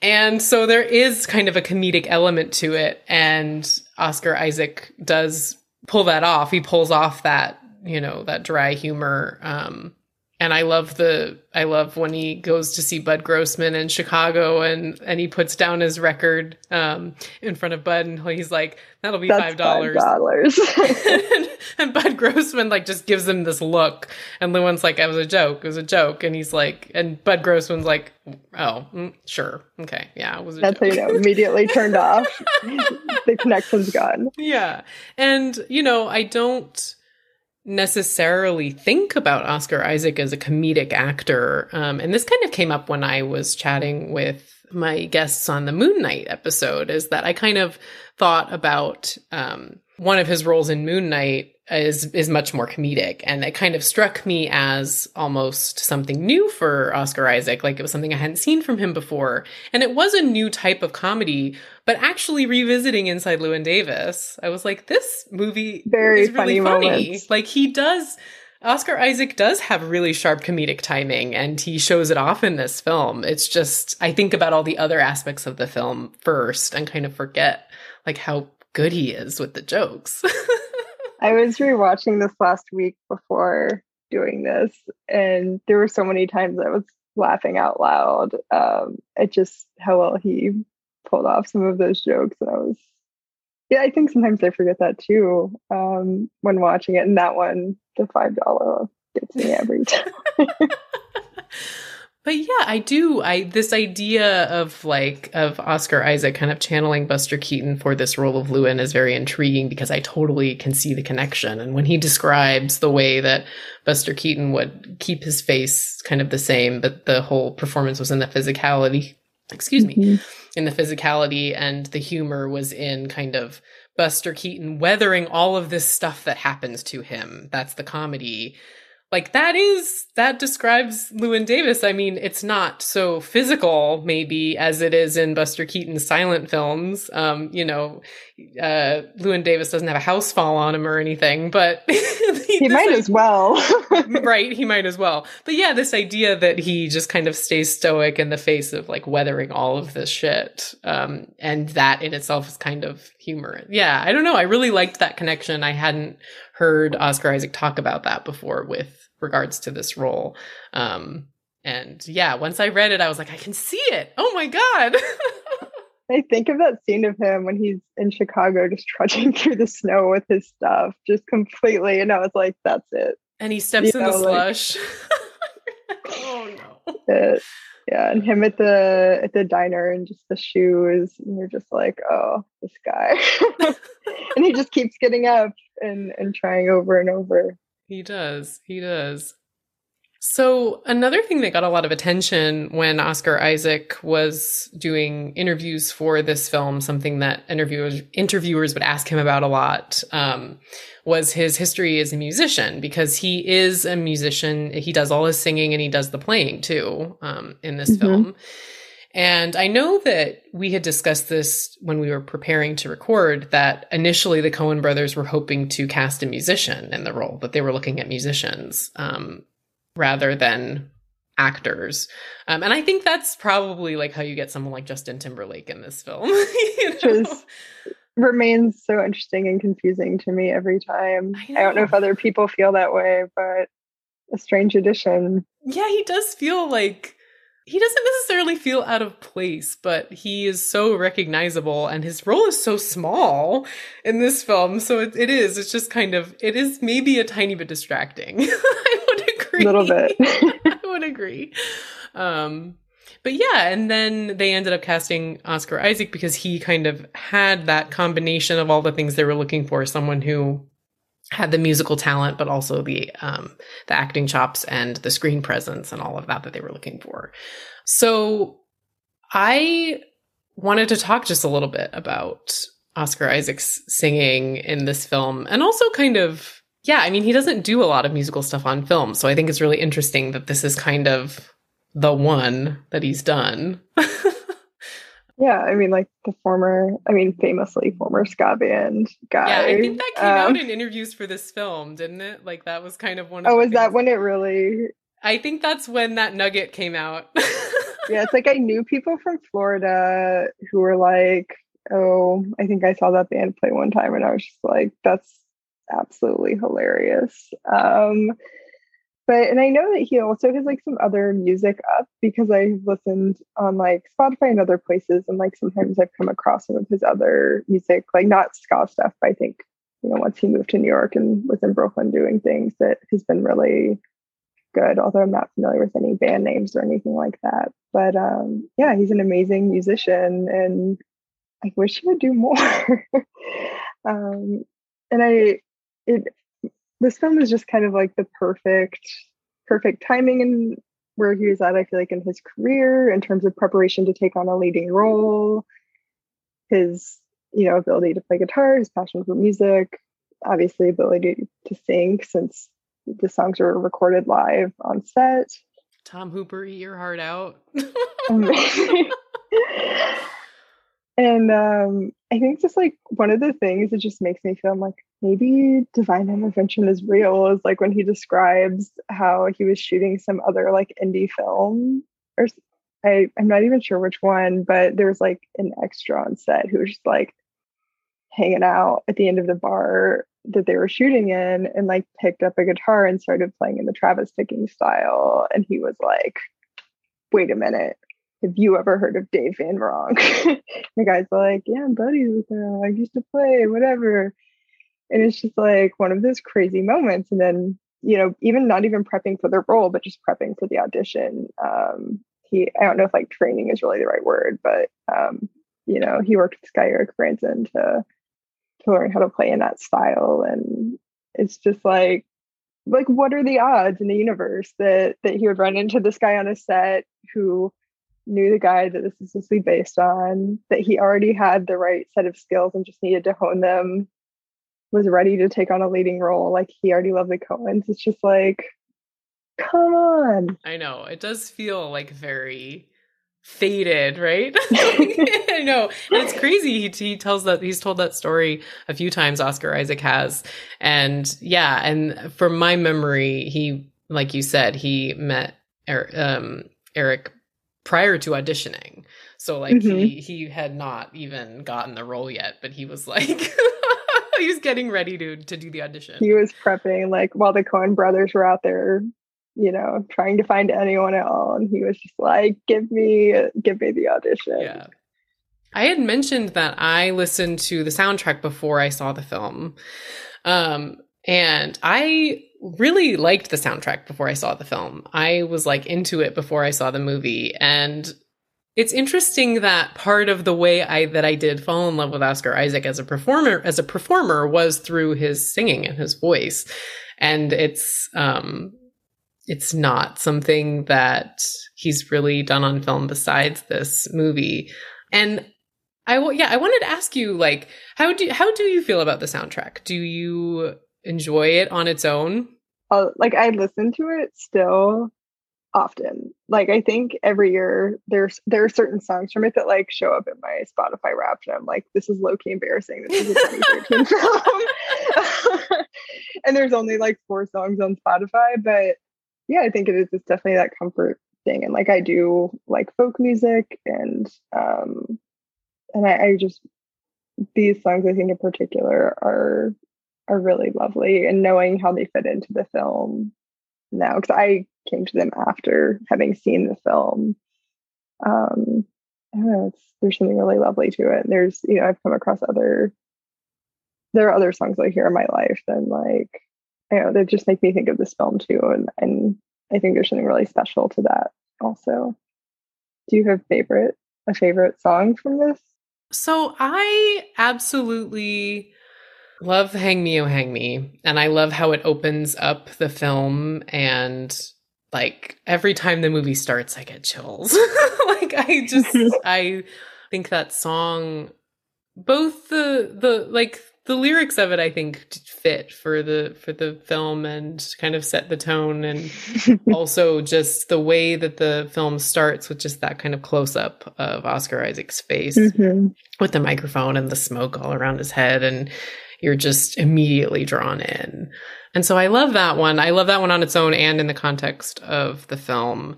And so there is kind of a comedic element to it. And Oscar Isaac does pull that off. He pulls off that, you know, that dry humor, um, and I love the, I love when he goes to see Bud Grossman in Chicago and, and he puts down his record um, in front of Bud and he's like, that'll be That's five dollars. five dollars. and, and Bud Grossman like just gives him this look. And Llewyn's like, it was a joke. It was a joke. And he's like, and Bud Grossman's like, oh, mm, sure. Okay. Yeah. It was a That's joke. That's how you know, immediately turned off. The connection's gone. Yeah. And, you know, I don't necessarily think about Oscar Isaac as a comedic actor. Um, and this kind of came up when I was chatting with my guests on the Moon Knight episode, is that I kind of thought about um, one of his roles in Moon Knight is, is much more comedic. And it kind of struck me as almost something new for Oscar Isaac. Like it was something I hadn't seen from him before. And it was a new type of comedy, but actually revisiting Inside Llewyn Davis, I was like, this movie Very is really funny. funny. Like he does, Oscar Isaac does have really sharp comedic timing and he shows it off in this film. It's just, I think about all the other aspects of the film first and kind of forget like how good he is with the jokes. I was rewatching this last week before doing this, and there were so many times I was laughing out loud um, at just how well he pulled off some of those jokes. And I was, yeah, I think sometimes I forget that too um, when watching it. And that one, the five dollars gets me every time. But yeah, I do. I this idea of like of Oscar Isaac kind of channeling Buster Keaton for this role of Llewyn is very intriguing because I totally can see the connection. And when he describes the way that Buster Keaton would keep his face kind of the same, but the whole performance was in the physicality, excuse me, mm-hmm. in the physicality, and the humor was in kind of Buster Keaton weathering all of this stuff that happens to him. That's the comedy. Like that is, that describes Llewyn Davis. I mean, it's not so physical maybe as it is in Buster Keaton's silent films. Um, you know, uh, Llewyn Davis doesn't have a house fall on him or anything, but he, he might as well. Right. He might as well. But yeah, this idea that he just kind of stays stoic in the face of like weathering all of this shit. Um, and that in itself is kind of humor. Yeah. I don't know. I really liked that connection. I hadn't heard Oscar Isaac talk about that before with regards to this role. Um, and yeah, once I read it, I was like, I can see it. Oh my God. I think of that scene of him when he's in Chicago, just trudging through the snow with his stuff, just completely. And I was like, that's it. And he steps you in know, the slush. Like, oh no. It, yeah. And him at the, at the diner and just the shoes. And you're just like, oh, this guy. And he just keeps getting up and, and trying over and over. He does. He does. So another thing that got a lot of attention when Oscar Isaac was doing interviews for this film, something that interviewers interviewers would ask him about a lot, um, was his history as a musician, because he is a musician. He does all his singing and he does the playing too, um, in this mm-hmm. film. And I know that we had discussed this when we were preparing to record, that initially the Coen brothers were hoping to cast a musician in the role, but they were looking at musicians um, rather than actors. Um, and I think that's probably like how you get someone like Justin Timberlake in this film. You know? Which is, remains so interesting and confusing to me every time. I, I don't know if other people feel that way, but a strange addition. Yeah, he does feel like... He doesn't necessarily feel out of place, but he is so recognizable and his role is so small in this film. So it, it is, it's just kind of, it is maybe a tiny bit distracting. I would agree. A little bit. I would agree. Um, but yeah, and then they ended up casting Oscar Isaac because he kind of had that combination of all the things they were looking for. Someone who had the musical talent, but also the um, the acting chops and the screen presence and all of that that they were looking for. So I wanted to talk just a little bit about Oscar Isaac's singing in this film. And also kind of, yeah, I mean, he doesn't do a lot of musical stuff on film. So I think it's really interesting that this is kind of the one that he's done. Yeah, I mean, like the former, I mean, famously former ska band guy. Yeah, I think that came um, out in interviews for this film, didn't it? Like that was kind of one of Oh, was things. That when it really... I think that's when that nugget came out. Yeah, it's like I knew people from Florida who were like, oh, I think I saw that band play one time and I was just like, that's absolutely hilarious. Um But, and I know that he also has like some other music up because I've listened on like Spotify and other places. And like sometimes I've come across some of his other music, like not ska stuff, but I think, you know, once he moved to New York and was in Brooklyn doing things, that has been really good. Although I'm not familiar with any band names or anything like that. But um, yeah, he's an amazing musician and I wish he would do more. um, and I, it, This film is just kind of like the perfect, perfect timing and where he was at, I feel like, in his career in terms of preparation to take on a leading role, his, you know, ability to play guitar, his passion for music, obviously ability to sing since the songs were recorded live on set. Tom Hooper, eat your heart out. And um, I think just like one of the things that just makes me feel I'm like maybe divine intervention is real is like when he describes how he was shooting some other like indie film or I, I'm not even sure which one, but there was like an extra on set who was just like hanging out at the end of the bar that they were shooting in and like picked up a guitar and started playing in the Travis Bickings style. And he was like, wait a minute. Have you ever heard of Dave Van Ronk? The guys are like, yeah, I'm buddies with him. I used to play, whatever. And it's just like one of those crazy moments. And then, you know, even not even prepping for the role, but just prepping for the audition. Um, he, I don't know if like training is really the right word, but, um, you know, he worked with Sky Eric Branson to, to learn how to play in that style. And it's just like, like, what are the odds in the universe that that he would run into this guy on a set who knew the guy that this is supposed to be based on, that he already had the right set of skills and just needed to hone them, was ready to take on a leading role. Like he already loved the Coens. It's just like, come on. I know. It does feel like very faded, right? I know. And it's crazy. He, he tells that he's told that story a few times, Oscar Isaac has. And yeah. And from my memory, he, like you said, he met er- um, Eric prior to auditioning. So like mm-hmm. he, he had not even gotten the role yet, but he was like, he was getting ready to, to do the audition. He was prepping like while the Coen brothers were out there, you know, trying to find anyone at all. And he was just like, give me, give me the audition. Yeah. I had mentioned that I listened to the soundtrack before I saw the film. Um, and I really liked the soundtrack before I saw the film. I was like into it before I saw the movie. And it's interesting that part of the way I that I did fall in love with Oscar Isaac as a performer as a performer was through his singing and his voice. And it's um, it's not something that he's really done on film besides this movie. And I will, yeah, I wanted to ask you, like, how do how do you feel about the soundtrack? Do you enjoy it on its own? Uh, like, I listen to it still often. Like, I think every year there's there are certain songs from it that, like, show up in my Spotify Wrapped, and I'm like, this is low-key embarrassing. This is a twenty thirteen film. And there's only like four songs on Spotify, but yeah, I think it is it's definitely that comfort thing. And like, I do like folk music, and um and I, I just, these songs, I think in particular, are are really lovely, and knowing how they fit into the film now, because I came to them after having seen the film. Um, I don't know, it's, there's something really lovely to it. And there's, you know, I've come across other, there are other songs I hear in my life, and like, you know, they just make me think of this film too. And, and I think there's something really special to that also. Do you have favorite, a favorite song from this? So I absolutely love Hang Me, Oh Hang Me. And I love how it opens up the film. And like every time the movie starts, I get chills. Like I just, I think that song, both the, the, like the lyrics of it, I think fit for the, for the film and kind of set the tone. And also just the way that the film starts with just that kind of close up of Oscar Isaac's face mm-hmm. with the microphone and the smoke all around his head. And you're just immediately drawn in. And so I love that one. I love that one on its own and in the context of the film.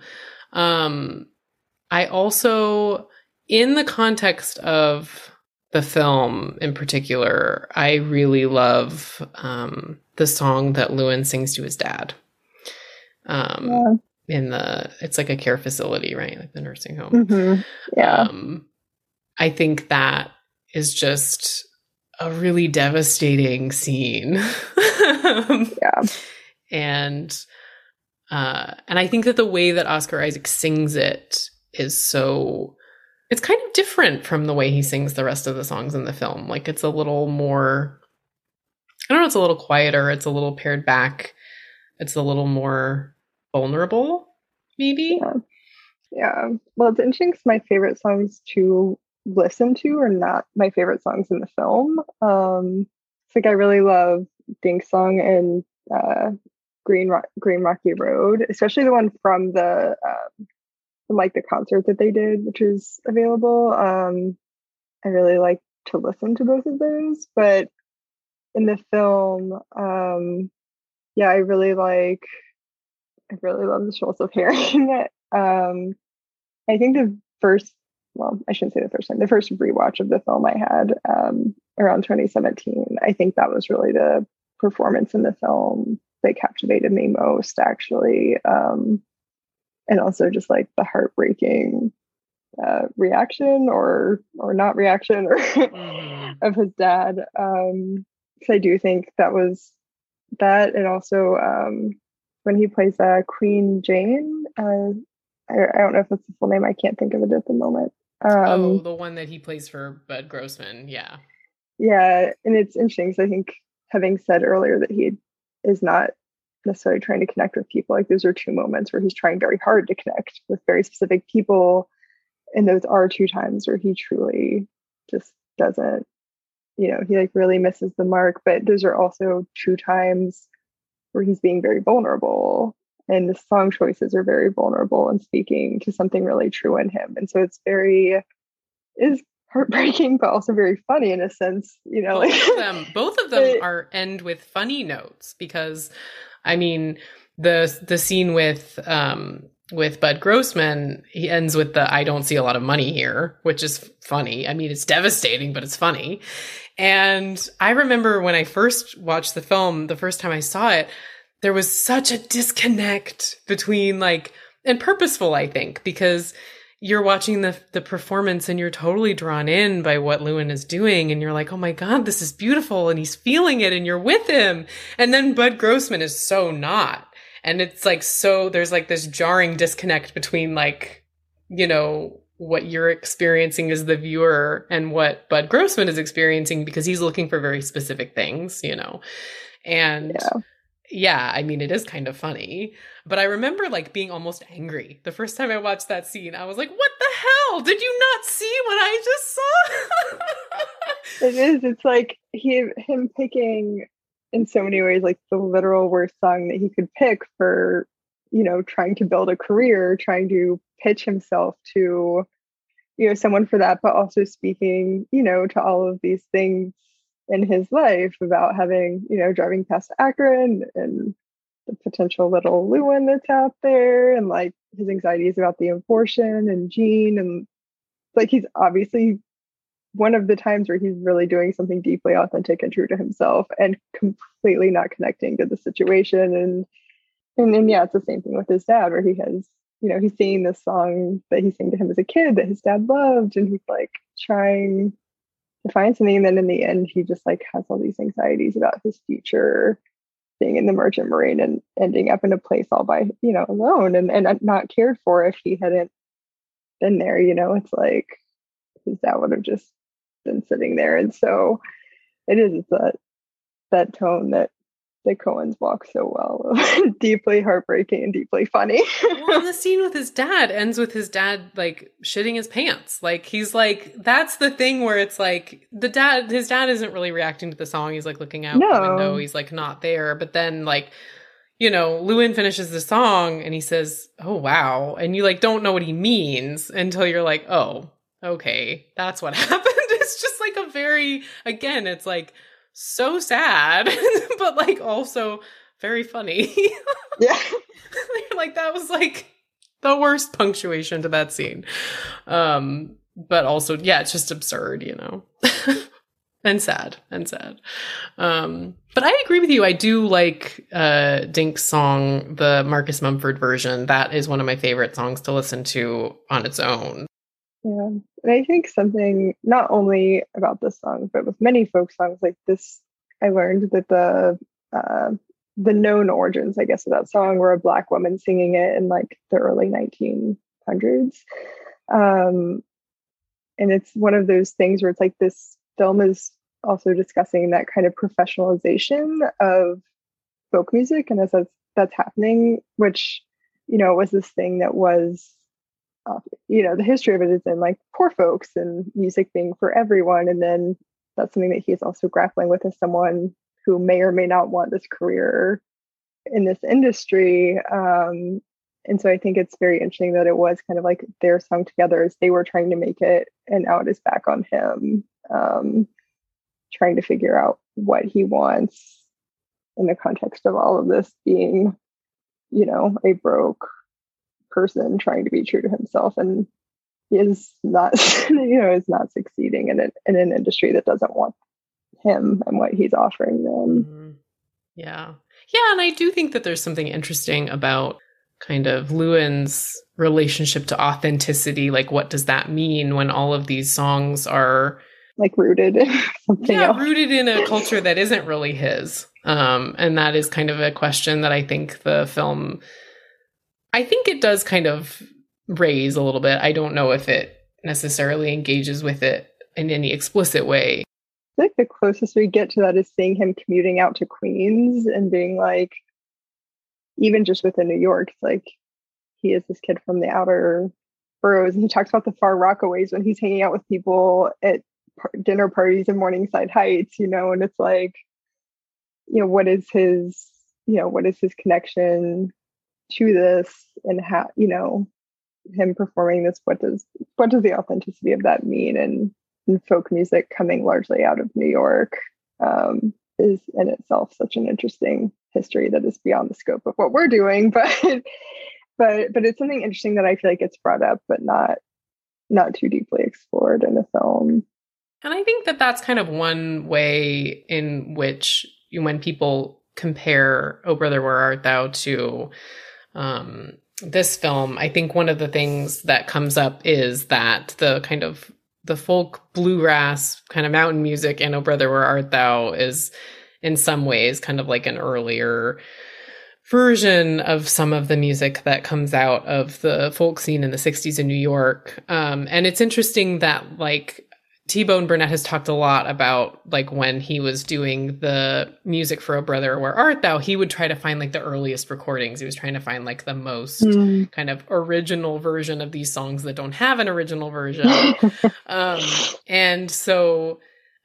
Um, I also, in the context of the film in particular, I really love um, the song that Llewyn sings to his dad. Um, yeah. In the, it's like a care facility, right? Like the nursing home. Mm-hmm. Yeah. Um, I think that is just a really devastating scene. um, yeah. And, uh, and I think that the way that Oscar Isaac sings it is so, it's kind of different from the way he sings the rest of the songs in the film. Like it's a little more, I don't know, it's a little quieter. It's a little pared back. It's a little more vulnerable, maybe. Yeah. Yeah. Well, it's interesting because my favorite songs too listen to are not my favorite songs in the film. Um, it's like I really love Ding Song and uh, Green Ro- Green Rocky Road, especially the one from the um, from like the concert that they did, which is available. Um, I really like to listen to both of those, but in the film, um, yeah, I really like. I really love the Schultz of Herring. um, I think the first. Well, I shouldn't say the first time. The first rewatch of the film I had um, around twenty seventeen, I think that was really the performance in the film that captivated me most, actually. Um, and also just like the heartbreaking uh, reaction or or not reaction or of his dad. Um, so I do think that was that. And also um, when he plays uh, Queen Jane, uh, I, I don't know if that's the full name. I can't think of it at the moment. Um, oh, the one that he plays for Bud Grossman, yeah. Yeah, and it's interesting because I think having said earlier that he is not necessarily trying to connect with people, like those are two moments where he's trying very hard to connect with very specific people, and those are two times where he truly just doesn't, you know, he like really misses the mark, but those are also two times where he's being very vulnerable. And the song choices are very vulnerable and speaking to something really true in him. And so it's very, is heartbreaking, but also very funny in a sense, you know. Both like, of them, both of them but, are end with funny notes because, I mean, the the scene with um, with Bud Grossman, he ends with the "I don't see a lot of money here," which is funny. I mean, it's devastating, but it's funny. And I remember when I first watched the film, the first time I saw it, there was such a disconnect between like, and purposeful, I think, because you're watching the the performance and you're totally drawn in by what Llewyn is doing. And you're like, oh my God, this is beautiful. And he's feeling it and you're with him. And then Bud Grossman is so not. And it's like, so there's like this jarring disconnect between like, you know, what you're experiencing as the viewer and what Bud Grossman is experiencing because he's looking for very specific things, you know, and yeah. yeah, I mean, it is kind of funny. But I remember, like, being almost angry. The first time I watched that scene, I was like, what the hell? Did you not see what I just saw? It is. It's like he, him picking, in so many ways, like, the literal worst song that he could pick for, you know, trying to build a career, trying to pitch himself to, you know, someone for that, but also speaking, you know, to all of these things in his life about having, you know, driving past Akron and the potential little Llewyn that's out there, and like his anxieties about the abortion and Jean, and like he's obviously one of the times where he's really doing something deeply authentic and true to himself and completely not connecting to the situation. And and then yeah, it's the same thing with his dad, where he has, you know, he's singing this song that he sang to him as a kid that his dad loved, and he's like trying to find something, and then in the end he just like has all these anxieties about his future, being in the merchant marine and ending up in a place all by, you know, alone and, and not cared for. If he hadn't been there, you know, it's like his dad would have just been sitting there. And so it is that that tone that the Coens walk so well. Deeply heartbreaking and deeply funny. Well, the scene with his dad ends with his dad like shitting his pants. Like he's like, that's the thing where it's like the dad, his dad isn't really reacting to the song. He's like looking out no. the window. He's like not there. But then like, you know, Llewyn finishes the song and he says, oh, wow. And you like don't know what he means until you're like, oh, okay, that's what happened. It's just like a very, again, it's like, so sad, but like also very funny. Yeah. Like that was like the worst punctuation to that scene. Um, but also, yeah, it's just absurd, you know, and sad and sad. Um, but I agree with you. I do like uh, Dink's song, the Marcus Mumford version. That is one of my favorite songs to listen to on its own. Yeah. And I think something not only about this song, but with many folk songs like this, I learned that the uh, the known origins, I guess, of that song were a Black woman singing it in like the early nineteen hundreds. Um, and it's one of those things where it's like this film is also discussing that kind of professionalization of folk music. And as that's, that's happening, which, you know, was this thing that was, Uh, you know, the history of it is in like poor folks and music being for everyone. And then that's something that he's also grappling with as someone who may or may not want this career in this industry. Um, and so I think it's very interesting that it was kind of like their song together as they were trying to make it, and now it is back on him, um, trying to figure out what he wants in the context of all of this being, you know, a broke person trying to be true to himself, and he is not, you know, is not succeeding in, a, in an industry that doesn't want him and what he's offering them. Mm-hmm. Yeah. Yeah. And I do think that there's something interesting about kind of Llewyn's relationship to authenticity. Like, what does that mean when all of these songs are like rooted in something yeah, else. Rooted in a culture that isn't really his. Um, and that is kind of a question that I think the film, I think it does kind of raise a little bit. I don't know if it necessarily engages with it in any explicit way. I think the closest we get to that is seeing him commuting out to Queens and being like, even just within New York, it's like he is this kid from the outer boroughs. And he talks about the Far Rockaways when he's hanging out with people at dinner parties in Morningside Heights, you know, and it's like, you know, what is his, you know, what is his connection to this, and how, you know, him performing this, what does what does the authenticity of that mean? And, and folk music coming largely out of New York um, is in itself such an interesting history that is beyond the scope of what we're doing. But but but it's something interesting that I feel like it's brought up, but not not too deeply explored in the film. And I think that that's kind of one way in which you, when people compare O Brother, Where Art Thou? to Um, this film, I think one of the things that comes up is that the kind of the folk bluegrass kind of mountain music in O Brother, Where Art Thou? is in some ways kind of like an earlier version of some of the music that comes out of the folk scene in the sixties in New York. Um, and it's interesting that like T-Bone Burnett has talked a lot about, like, when he was doing the music for O Brother, Where Art Thou?, he would try to find, like, the earliest recordings. He was trying to find, like, the most mm. kind of original version of these songs that don't have an original version. um, and so,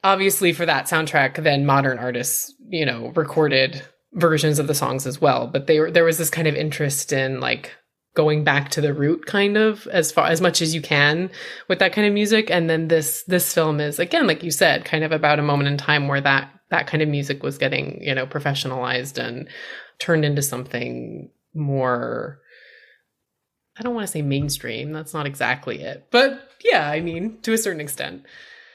obviously, for that soundtrack, then modern artists, you know, recorded versions of the songs as well. But they were, there was this kind of interest in, like, going back to the root kind of as far as much as you can with that kind of music. And then this, this film is, again, like you said, kind of about a moment in time where that, that kind of music was getting, you know, professionalized and turned into something more, I don't want to say mainstream. That's not exactly it, but yeah, I mean, to a certain extent.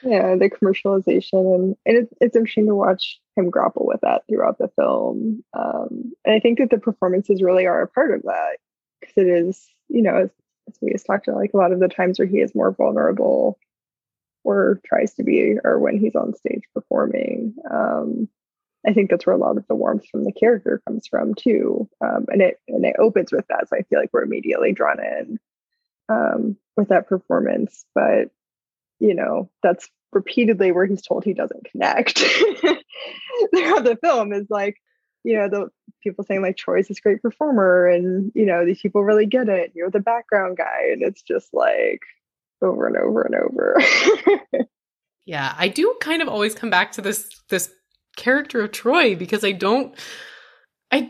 Yeah. The commercialization. And, and it's, it's interesting to watch him grapple with that throughout the film. Um, and I think that the performances really are a part of that. Because it is, you know, as, as we just talked about, like a lot of the times where he is more vulnerable or tries to be, or when he's on stage performing. Um, I think that's where a lot of the warmth from the character comes from too. Um, and it, and it opens with that. So I feel like we're immediately drawn in um, with that performance, but you know, that's repeatedly where he's told he doesn't connect throughout the film is like, you know, the people saying like Troy's this great performer and, you know, these people really get it. You're the background guy. And it's just like over and over and over. Yeah, I do kind of always come back to this, this character of Troy because I don't, I,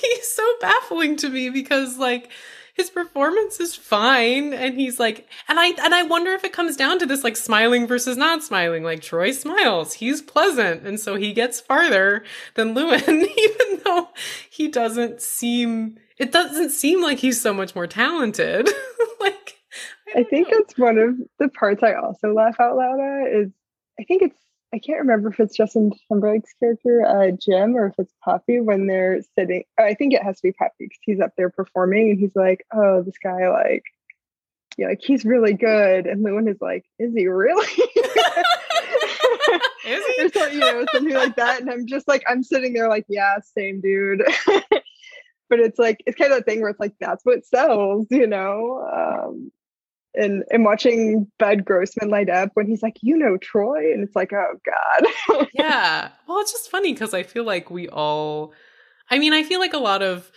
he's so baffling to me because like, his performance is fine. And he's like, and I, and I wonder if it comes down to this, like smiling versus not smiling, like Troy smiles, he's pleasant. And so he gets farther than Llewyn, even though he doesn't seem, it doesn't seem like he's so much more talented. Like, I, I think know. That's one of the parts I also laugh out loud at is I think it's, I can't remember if it's Justin Timberlake's character, uh, Jim, or if it's Poppy when they're sitting. I think it has to be Poppy because he's up there performing and he's like, oh, this guy, like, you know, like he's really good. And Llewyn is like, is he really? Is he? Or so, you know, something like that. And I'm just like, I'm sitting there like, yeah, same dude. But it's like, it's kind of that thing where it's like, that's what sells, you know? Um, And and watching Bud Grossman light up when he's like, you know, Troy. And it's like, oh, God. Yeah. Well, it's just funny because I feel like we all, I mean, I feel like a lot of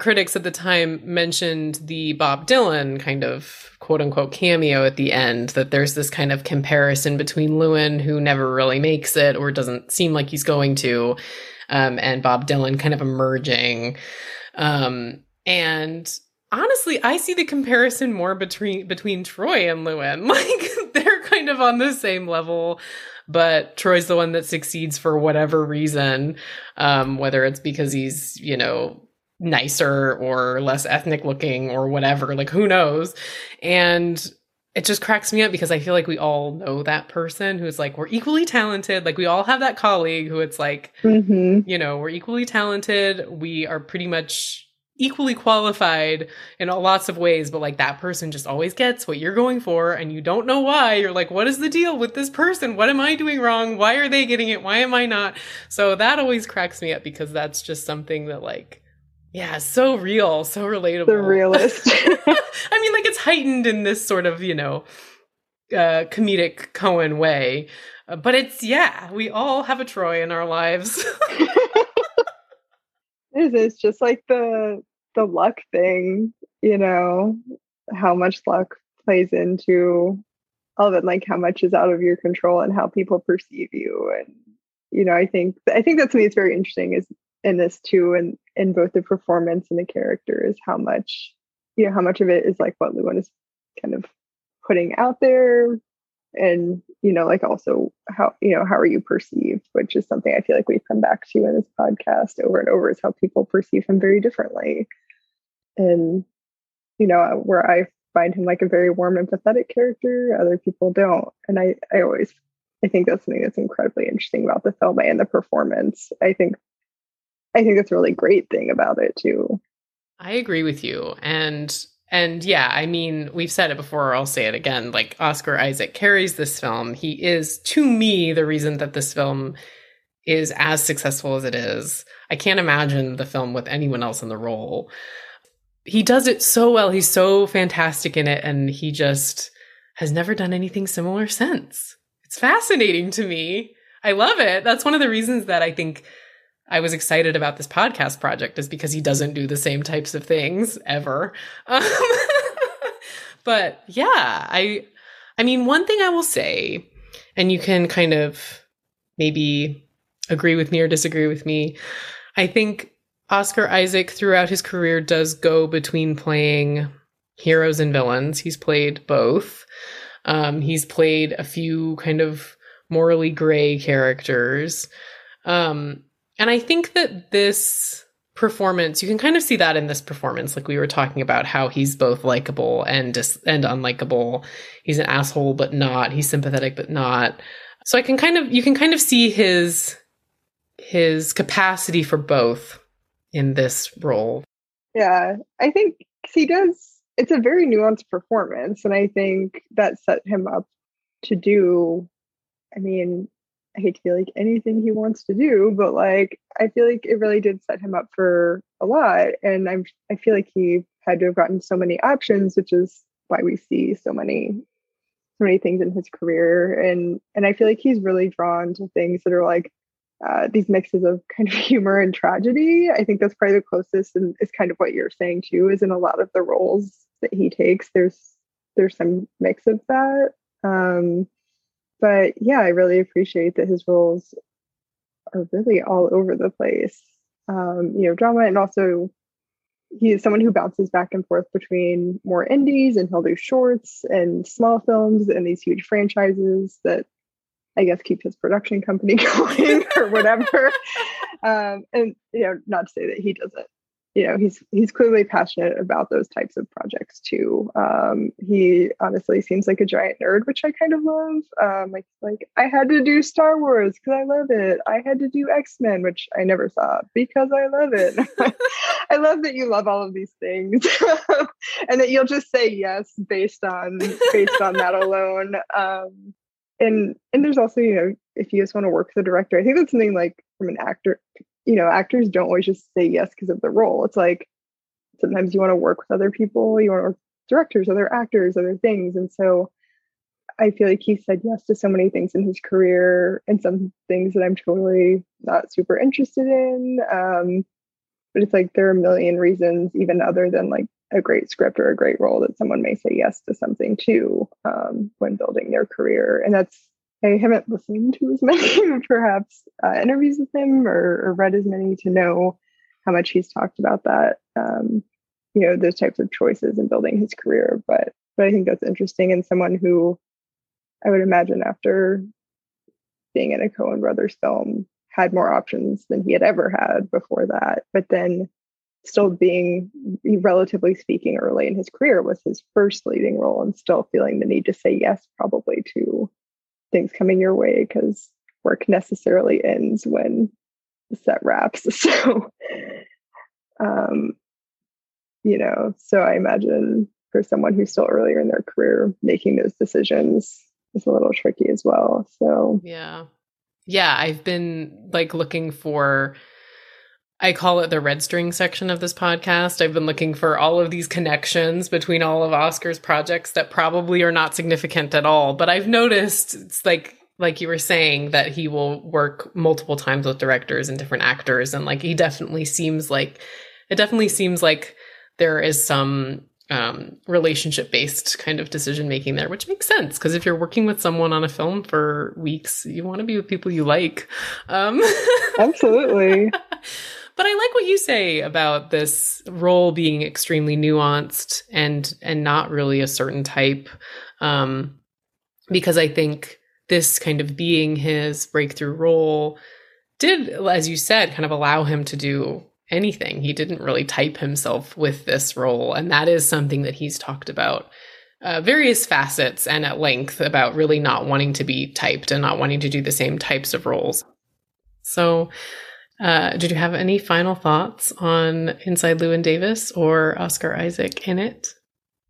critics at the time mentioned the Bob Dylan kind of quote unquote cameo at the end, that there's this kind of comparison between Llewyn, who never really makes it or doesn't seem like he's going to, um, and Bob Dylan kind of emerging. Um, and honestly, I see the comparison more between between Troy and Llewyn. Like, they're kind of on the same level, but Troy's the one that succeeds for whatever reason, um, whether it's because he's, you know, nicer or less ethnic looking or whatever, like, who knows? And it just cracks me up because I feel like we all know that person who's like, we're equally talented. Like, we all have that colleague who it's like, mm-hmm. you know, we're equally talented. We are pretty much equally qualified in lots of ways, but like that person just always gets what you're going for and you don't know why. You're like, what is the deal with this person? What am I doing wrong? Why are they getting it? Why am I not? So that always cracks me up because that's just something that like, yeah, so real, so relatable. The realist. I mean, like it's heightened in this sort of, you know, uh, comedic Coen way, uh, but it's, yeah, we all have a Troy in our lives. It is just like the the luck thing, you know, how much luck plays into all of it, like how much is out of your control and how people perceive you. And, you know, I think I think that's something that's very interesting is in this too, and in both the performance and the character is how much, you know, how much of it is like what Llewyn is kind of putting out there. And, you know, like also how, you know, how are you perceived, which is something I feel like we've come back to in this podcast over and over is how people perceive him very differently. And, you know, where I find him like a very warm, empathetic character, other people don't. And I, I always, I think that's something that's incredibly interesting about the film and the performance. I think, I think that's a really great thing about it too. I agree with you. And And yeah, I mean, we've said it before, I'll say it again, like Oscar Isaac carries this film. He is, to me, the reason that this film is as successful as it is. I can't imagine the film with anyone else in the role. He does it so well. He's so fantastic in it. And he just, has never done anything similar since. It's fascinating to me. I love it. That's one of the reasons that I think I was excited about this podcast project, is because he doesn't do the same types of things ever. Um, but yeah, I, I mean, one thing I will say, and you can kind of maybe agree with me or disagree with me, I think Oscar Isaac throughout his career does go between playing heroes and villains. He's played both. Um, he's played a few kind of morally gray characters. Um, and I think that this performance, you can kind of see that in this performance. Like we were talking about how he's both likable and dis- and unlikable. He's an asshole, but not. He's sympathetic, but not. So I can kind of, you can kind of see his, his capacity for both in this role. Yeah, I think he does. It's a very nuanced performance. And I think that set him up to do, I mean, I hate to feel like anything he wants to do, but like, I feel like it really did set him up for a lot. And I'm, I feel like he had to have gotten so many options, which is why we see so many, so many things in his career. And, and I feel like he's really drawn to things that are like, uh, these mixes of kind of humor and tragedy. I think that's probably the closest, and is kind of what you're saying too, is in a lot of the roles that he takes, there's, there's some mix of that. Um, But yeah, I really appreciate that his roles are really all over the place, um, you know, drama. And also he is someone who bounces back and forth between more indies, and he'll do shorts and small films and these huge franchises that I guess keep his production company going or whatever. Um, and, you know, not to say that he doesn't, you know, he's, he's clearly passionate about those types of projects too. Um, he honestly seems like a giant nerd, which I kind of love. Um, like, like I had to do Star Wars because I love it. I had to do X-Men, which I never saw because I love it. I love that you love all of these things and that you'll just say yes, based on, based on that alone. Um, and, and there's also, you know, if you just want to work with the director, I think that's something like from an actor, you know, actors don't always just say yes because of the role. It's like, sometimes you want to work with other people, you want to work with directors, other actors, other things. And so I feel like he said yes to so many things in his career, and some things that I'm totally not super interested in. Um, but it's like, there are a million reasons, even other than like a great script or a great role, that someone may say yes to something too, um, when building their career. And that's, I haven't listened to as many, perhaps, uh, interviews with him or, or read as many to know how much he's talked about that, um, you know, those types of choices in building his career. But but I think that's interesting, and someone who I would imagine after being in a Coen Brothers film had more options than he had ever had before that. But then still being, relatively speaking, early in his career was his first leading role, and still feeling the need to say yes probably to things coming your way, because work necessarily ends when the set wraps. So, um, you know, so I imagine for someone who's still earlier in their career, making those decisions is a little tricky as well. So, yeah. Yeah. I've been like looking for, I call it the red string section of this podcast. I've been looking for all of these connections between all of Oscar's projects that probably are not significant at all. But I've noticed, it's like, like you were saying, that he will work multiple times with directors and different actors. And like, he definitely seems like, it definitely seems like there is some um, relationship-based kind of decision-making there, which makes sense. Because if you're working with someone on a film for weeks, you want to be with people you like. Um, Absolutely. But I like what you say about this role being extremely nuanced and and not really a certain type, um, because I think this kind of being his breakthrough role did, as you said, kind of allow him to do anything. He didn't really type himself with this role, and that is something that he's talked about uh, various facets and at length, about really not wanting to be typed and not wanting to do the same types of roles. So. Uh, did you have any final thoughts on Inside Llewyn Davis or Oscar Isaac in it?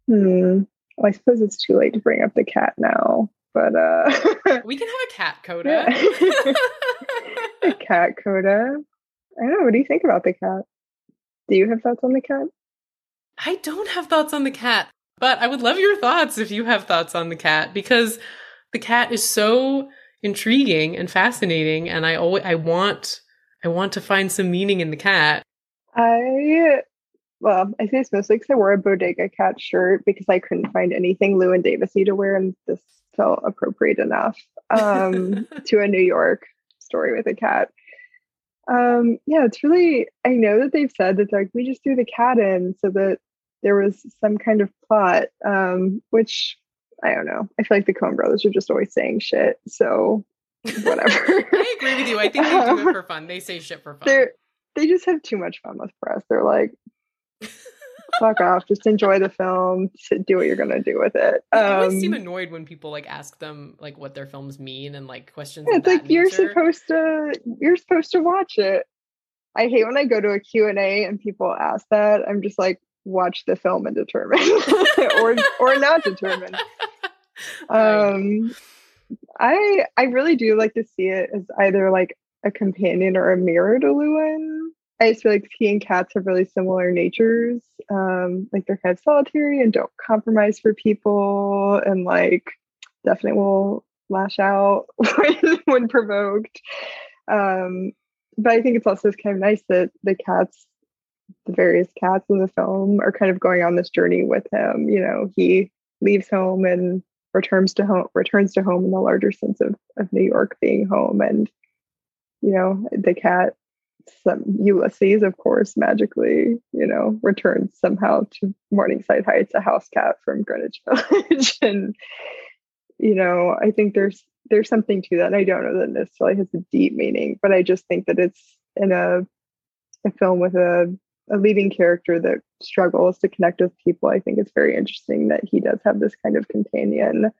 Hmm. Well, I suppose it's too late to bring up the cat now, but uh, we can have a cat coda. Yeah. A cat coda. I don't know. What do you think about the cat? Do you have thoughts on the cat? I don't have thoughts on the cat. But I would love your thoughts if you have thoughts on the cat, because the cat is so intriguing and fascinating, and I always I want I want to find some meaning in the cat. I well, I say it's mostly because I wore a Bodega Cat shirt because I couldn't find anything Llewyn Davis-y to wear, and this felt appropriate enough um, to a New York story with a cat. Um, yeah, it's really, I know that they've said that, like, we just threw the cat in so that there was some kind of plot, um, which I don't know. I feel like the Coen brothers are just always saying shit. So whatever. I agree with you. I think they do it for fun. They say shit for fun. They just have too much fun with press. They're like, fuck off. Just enjoy the film. Do what you're going to do with it. Um, I always seem annoyed when people like ask them like what their films mean and like questions. Yeah, it's like, you're supposed to, you're supposed to watch it. I hate when I go to a Q and A and people ask that. I'm just like, watch the film and determine or or not determine. Um, I I really do like to see it as either like a companion or a mirror to Llewyn. I just feel like he and cats have really similar natures. Um, like they're kind of solitary and don't compromise for people, and like definitely will lash out when, when provoked. Um, but I think it's also kind of nice that the cats, the various cats in the film, are kind of going on this journey with him. You know, he leaves home and returns to home, returns to home in the larger sense of, of New York being home. And, you know, the cat, some Ulysses, of course, magically, you know, returns somehow to Morningside Heights, a house cat from Greenwich Village. And, you know, I think there's, there's something to that. And I don't know that necessarily has a deep meaning, but I just think that it's in a, a film with a, a leading character that struggles to connect with people. I think it's very interesting that he does have this kind of companion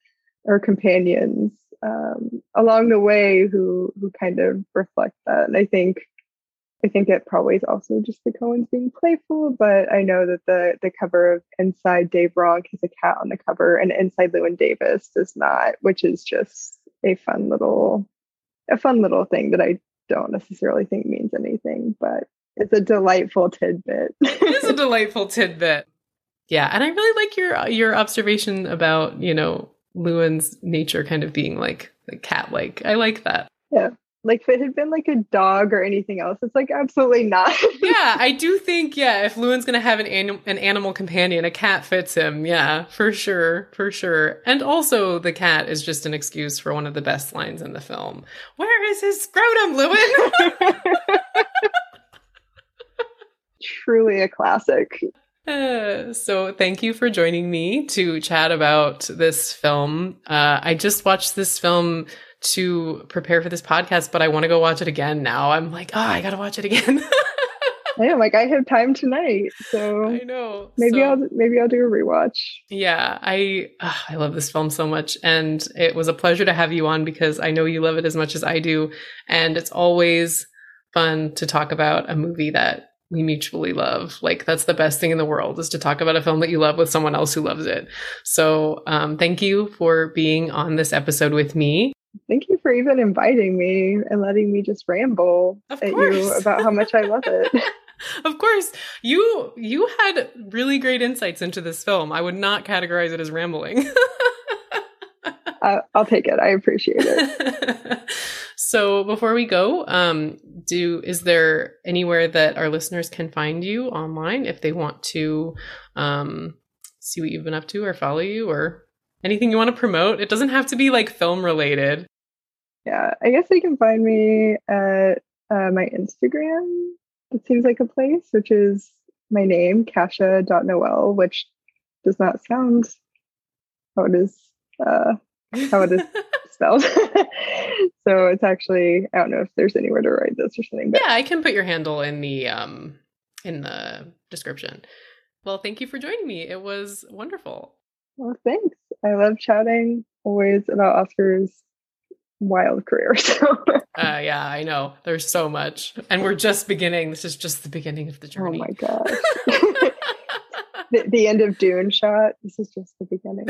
or companions um, along the way who who kind of reflect that. And I think I think it probably is also just the Coens being playful, but I know that the the cover of Inside Dave Ronk has a cat on the cover, and Inside Llewyn Davis does not, which is just a fun little a fun little thing that I don't necessarily think means anything, but it's a delightful tidbit. It is a delightful tidbit. Yeah. And I really like your your observation about, you know, Llewyn's nature kind of being like, like cat-like. I like that. Yeah. Like if it had been like a dog or anything else, it's like absolutely not. Yeah. I do think, yeah, if Llewyn's going to have an, anim- an animal companion, a cat fits him. Yeah, for sure. For sure. And also the cat is just an excuse for one of the best lines in the film. Where is his scrotum, Llewyn? Truly a classic. Uh, so thank you for joining me to chat about this film. Uh, I just watched this film to prepare for this podcast, but I want to go watch it again now. I'm like, oh, I got to watch it again. Yeah, like I have time tonight, so I know. Maybe so, I'll maybe I'll do a rewatch. Yeah, I uh, I love this film so much, and it was a pleasure to have you on because I know you love it as much as I do, and it's always fun to talk about a movie that we mutually love. Like that's the best thing in the world, is to talk about a film that you love with someone else who loves it. So um, thank you for being on this episode with me. Thank you for even inviting me and letting me just ramble at you about how much I love it. Of course, you you had really great insights into this film. I would not categorize it as rambling. uh, I'll take it. I appreciate it. So before we go, um, do is there anywhere that our listeners can find you online if they want to um, see what you've been up to or follow you or anything you want to promote? It doesn't have to be like film related. Yeah, I guess they can find me at uh, my Instagram. It seems like a place, which is my name, Cassia dot Noel, which does not sound how it is. Uh, how it is. spelled. So it's actually, I don't know if there's anywhere to write this or something. But yeah, I can put your handle in the um in the description. Well, thank you for joining me. It was wonderful. Well, thanks. I love chatting always about Oscar's wild career. So uh, yeah, I know. There's so much. And we're just beginning. This is just the beginning of the journey. Oh my gosh. the, the end of Dune shot. This is just the beginning.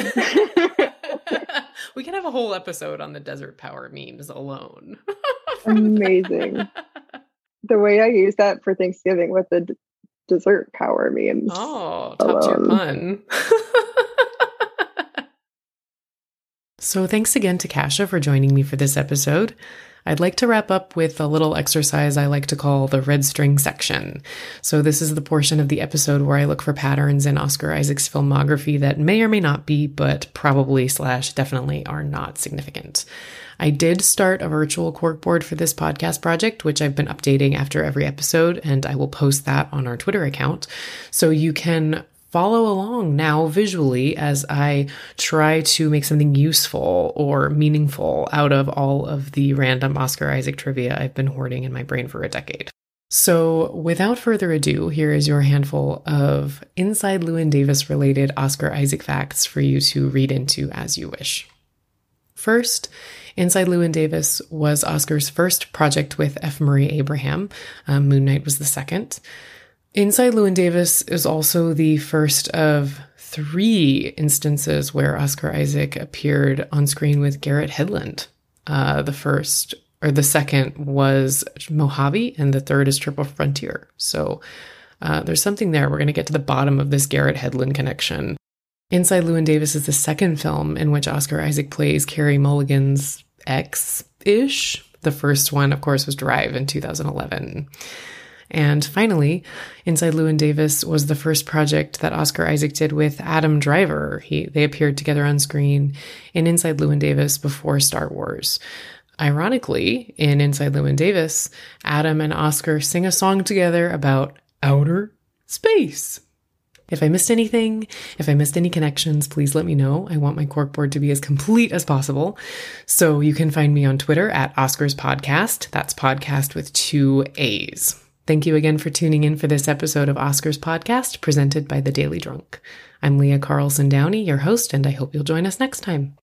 We can have a whole episode on the desert power memes alone. Amazing. That. The way I use that for Thanksgiving with the d- dessert power memes. Oh, top alone. Tier fun. So thanks again to Cassia for joining me for this episode. I'd like to wrap up with a little exercise I like to call the red string section. So this is the portion of the episode where I look for patterns in Oscar Isaac's filmography that may or may not be, but probably slash definitely are not significant. I did start a virtual corkboard for this podcast project, which I've been updating after every episode, and I will post that on our Twitter account. So you can follow along now visually as I try to make something useful or meaningful out of all of the random Oscar Isaac trivia I've been hoarding in my brain for a decade. So without further ado, here is your handful of Inside Llewyn Davis related Oscar Isaac facts for you to read into as you wish. First, Inside Llewyn Davis was Oscar's first project with F. Murray Abraham. Um, Moon Knight was the second. Inside Llewyn Davis is also the first of three instances where Oscar Isaac appeared on screen with Garrett Hedlund. Uh, the first, or the second, was Mojave, and the third is Triple Frontier. So uh, there's something there. We're going to get to the bottom of this Garrett Hedlund connection. Inside Llewyn Davis is the second film in which Oscar Isaac plays Carey Mulligan's ex-ish. The first one, of course, was Drive in two thousand eleven. And finally, Inside Llewyn Davis was the first project that Oscar Isaac did with Adam Driver. He, they appeared together on screen in Inside Llewyn Davis before Star Wars. Ironically, in Inside Llewyn Davis, Adam and Oscar sing a song together about outer space. If I missed anything, if I missed any connections, please let me know. I want my corkboard to be as complete as possible. So you can find me on Twitter at Oscars Podcast. That's podcast with two A's. Thank you again for tuning in for this episode of Oscars Podcast, presented by The Daily Drunk. I'm Leah Carlson Downey, your host, and I hope you'll join us next time.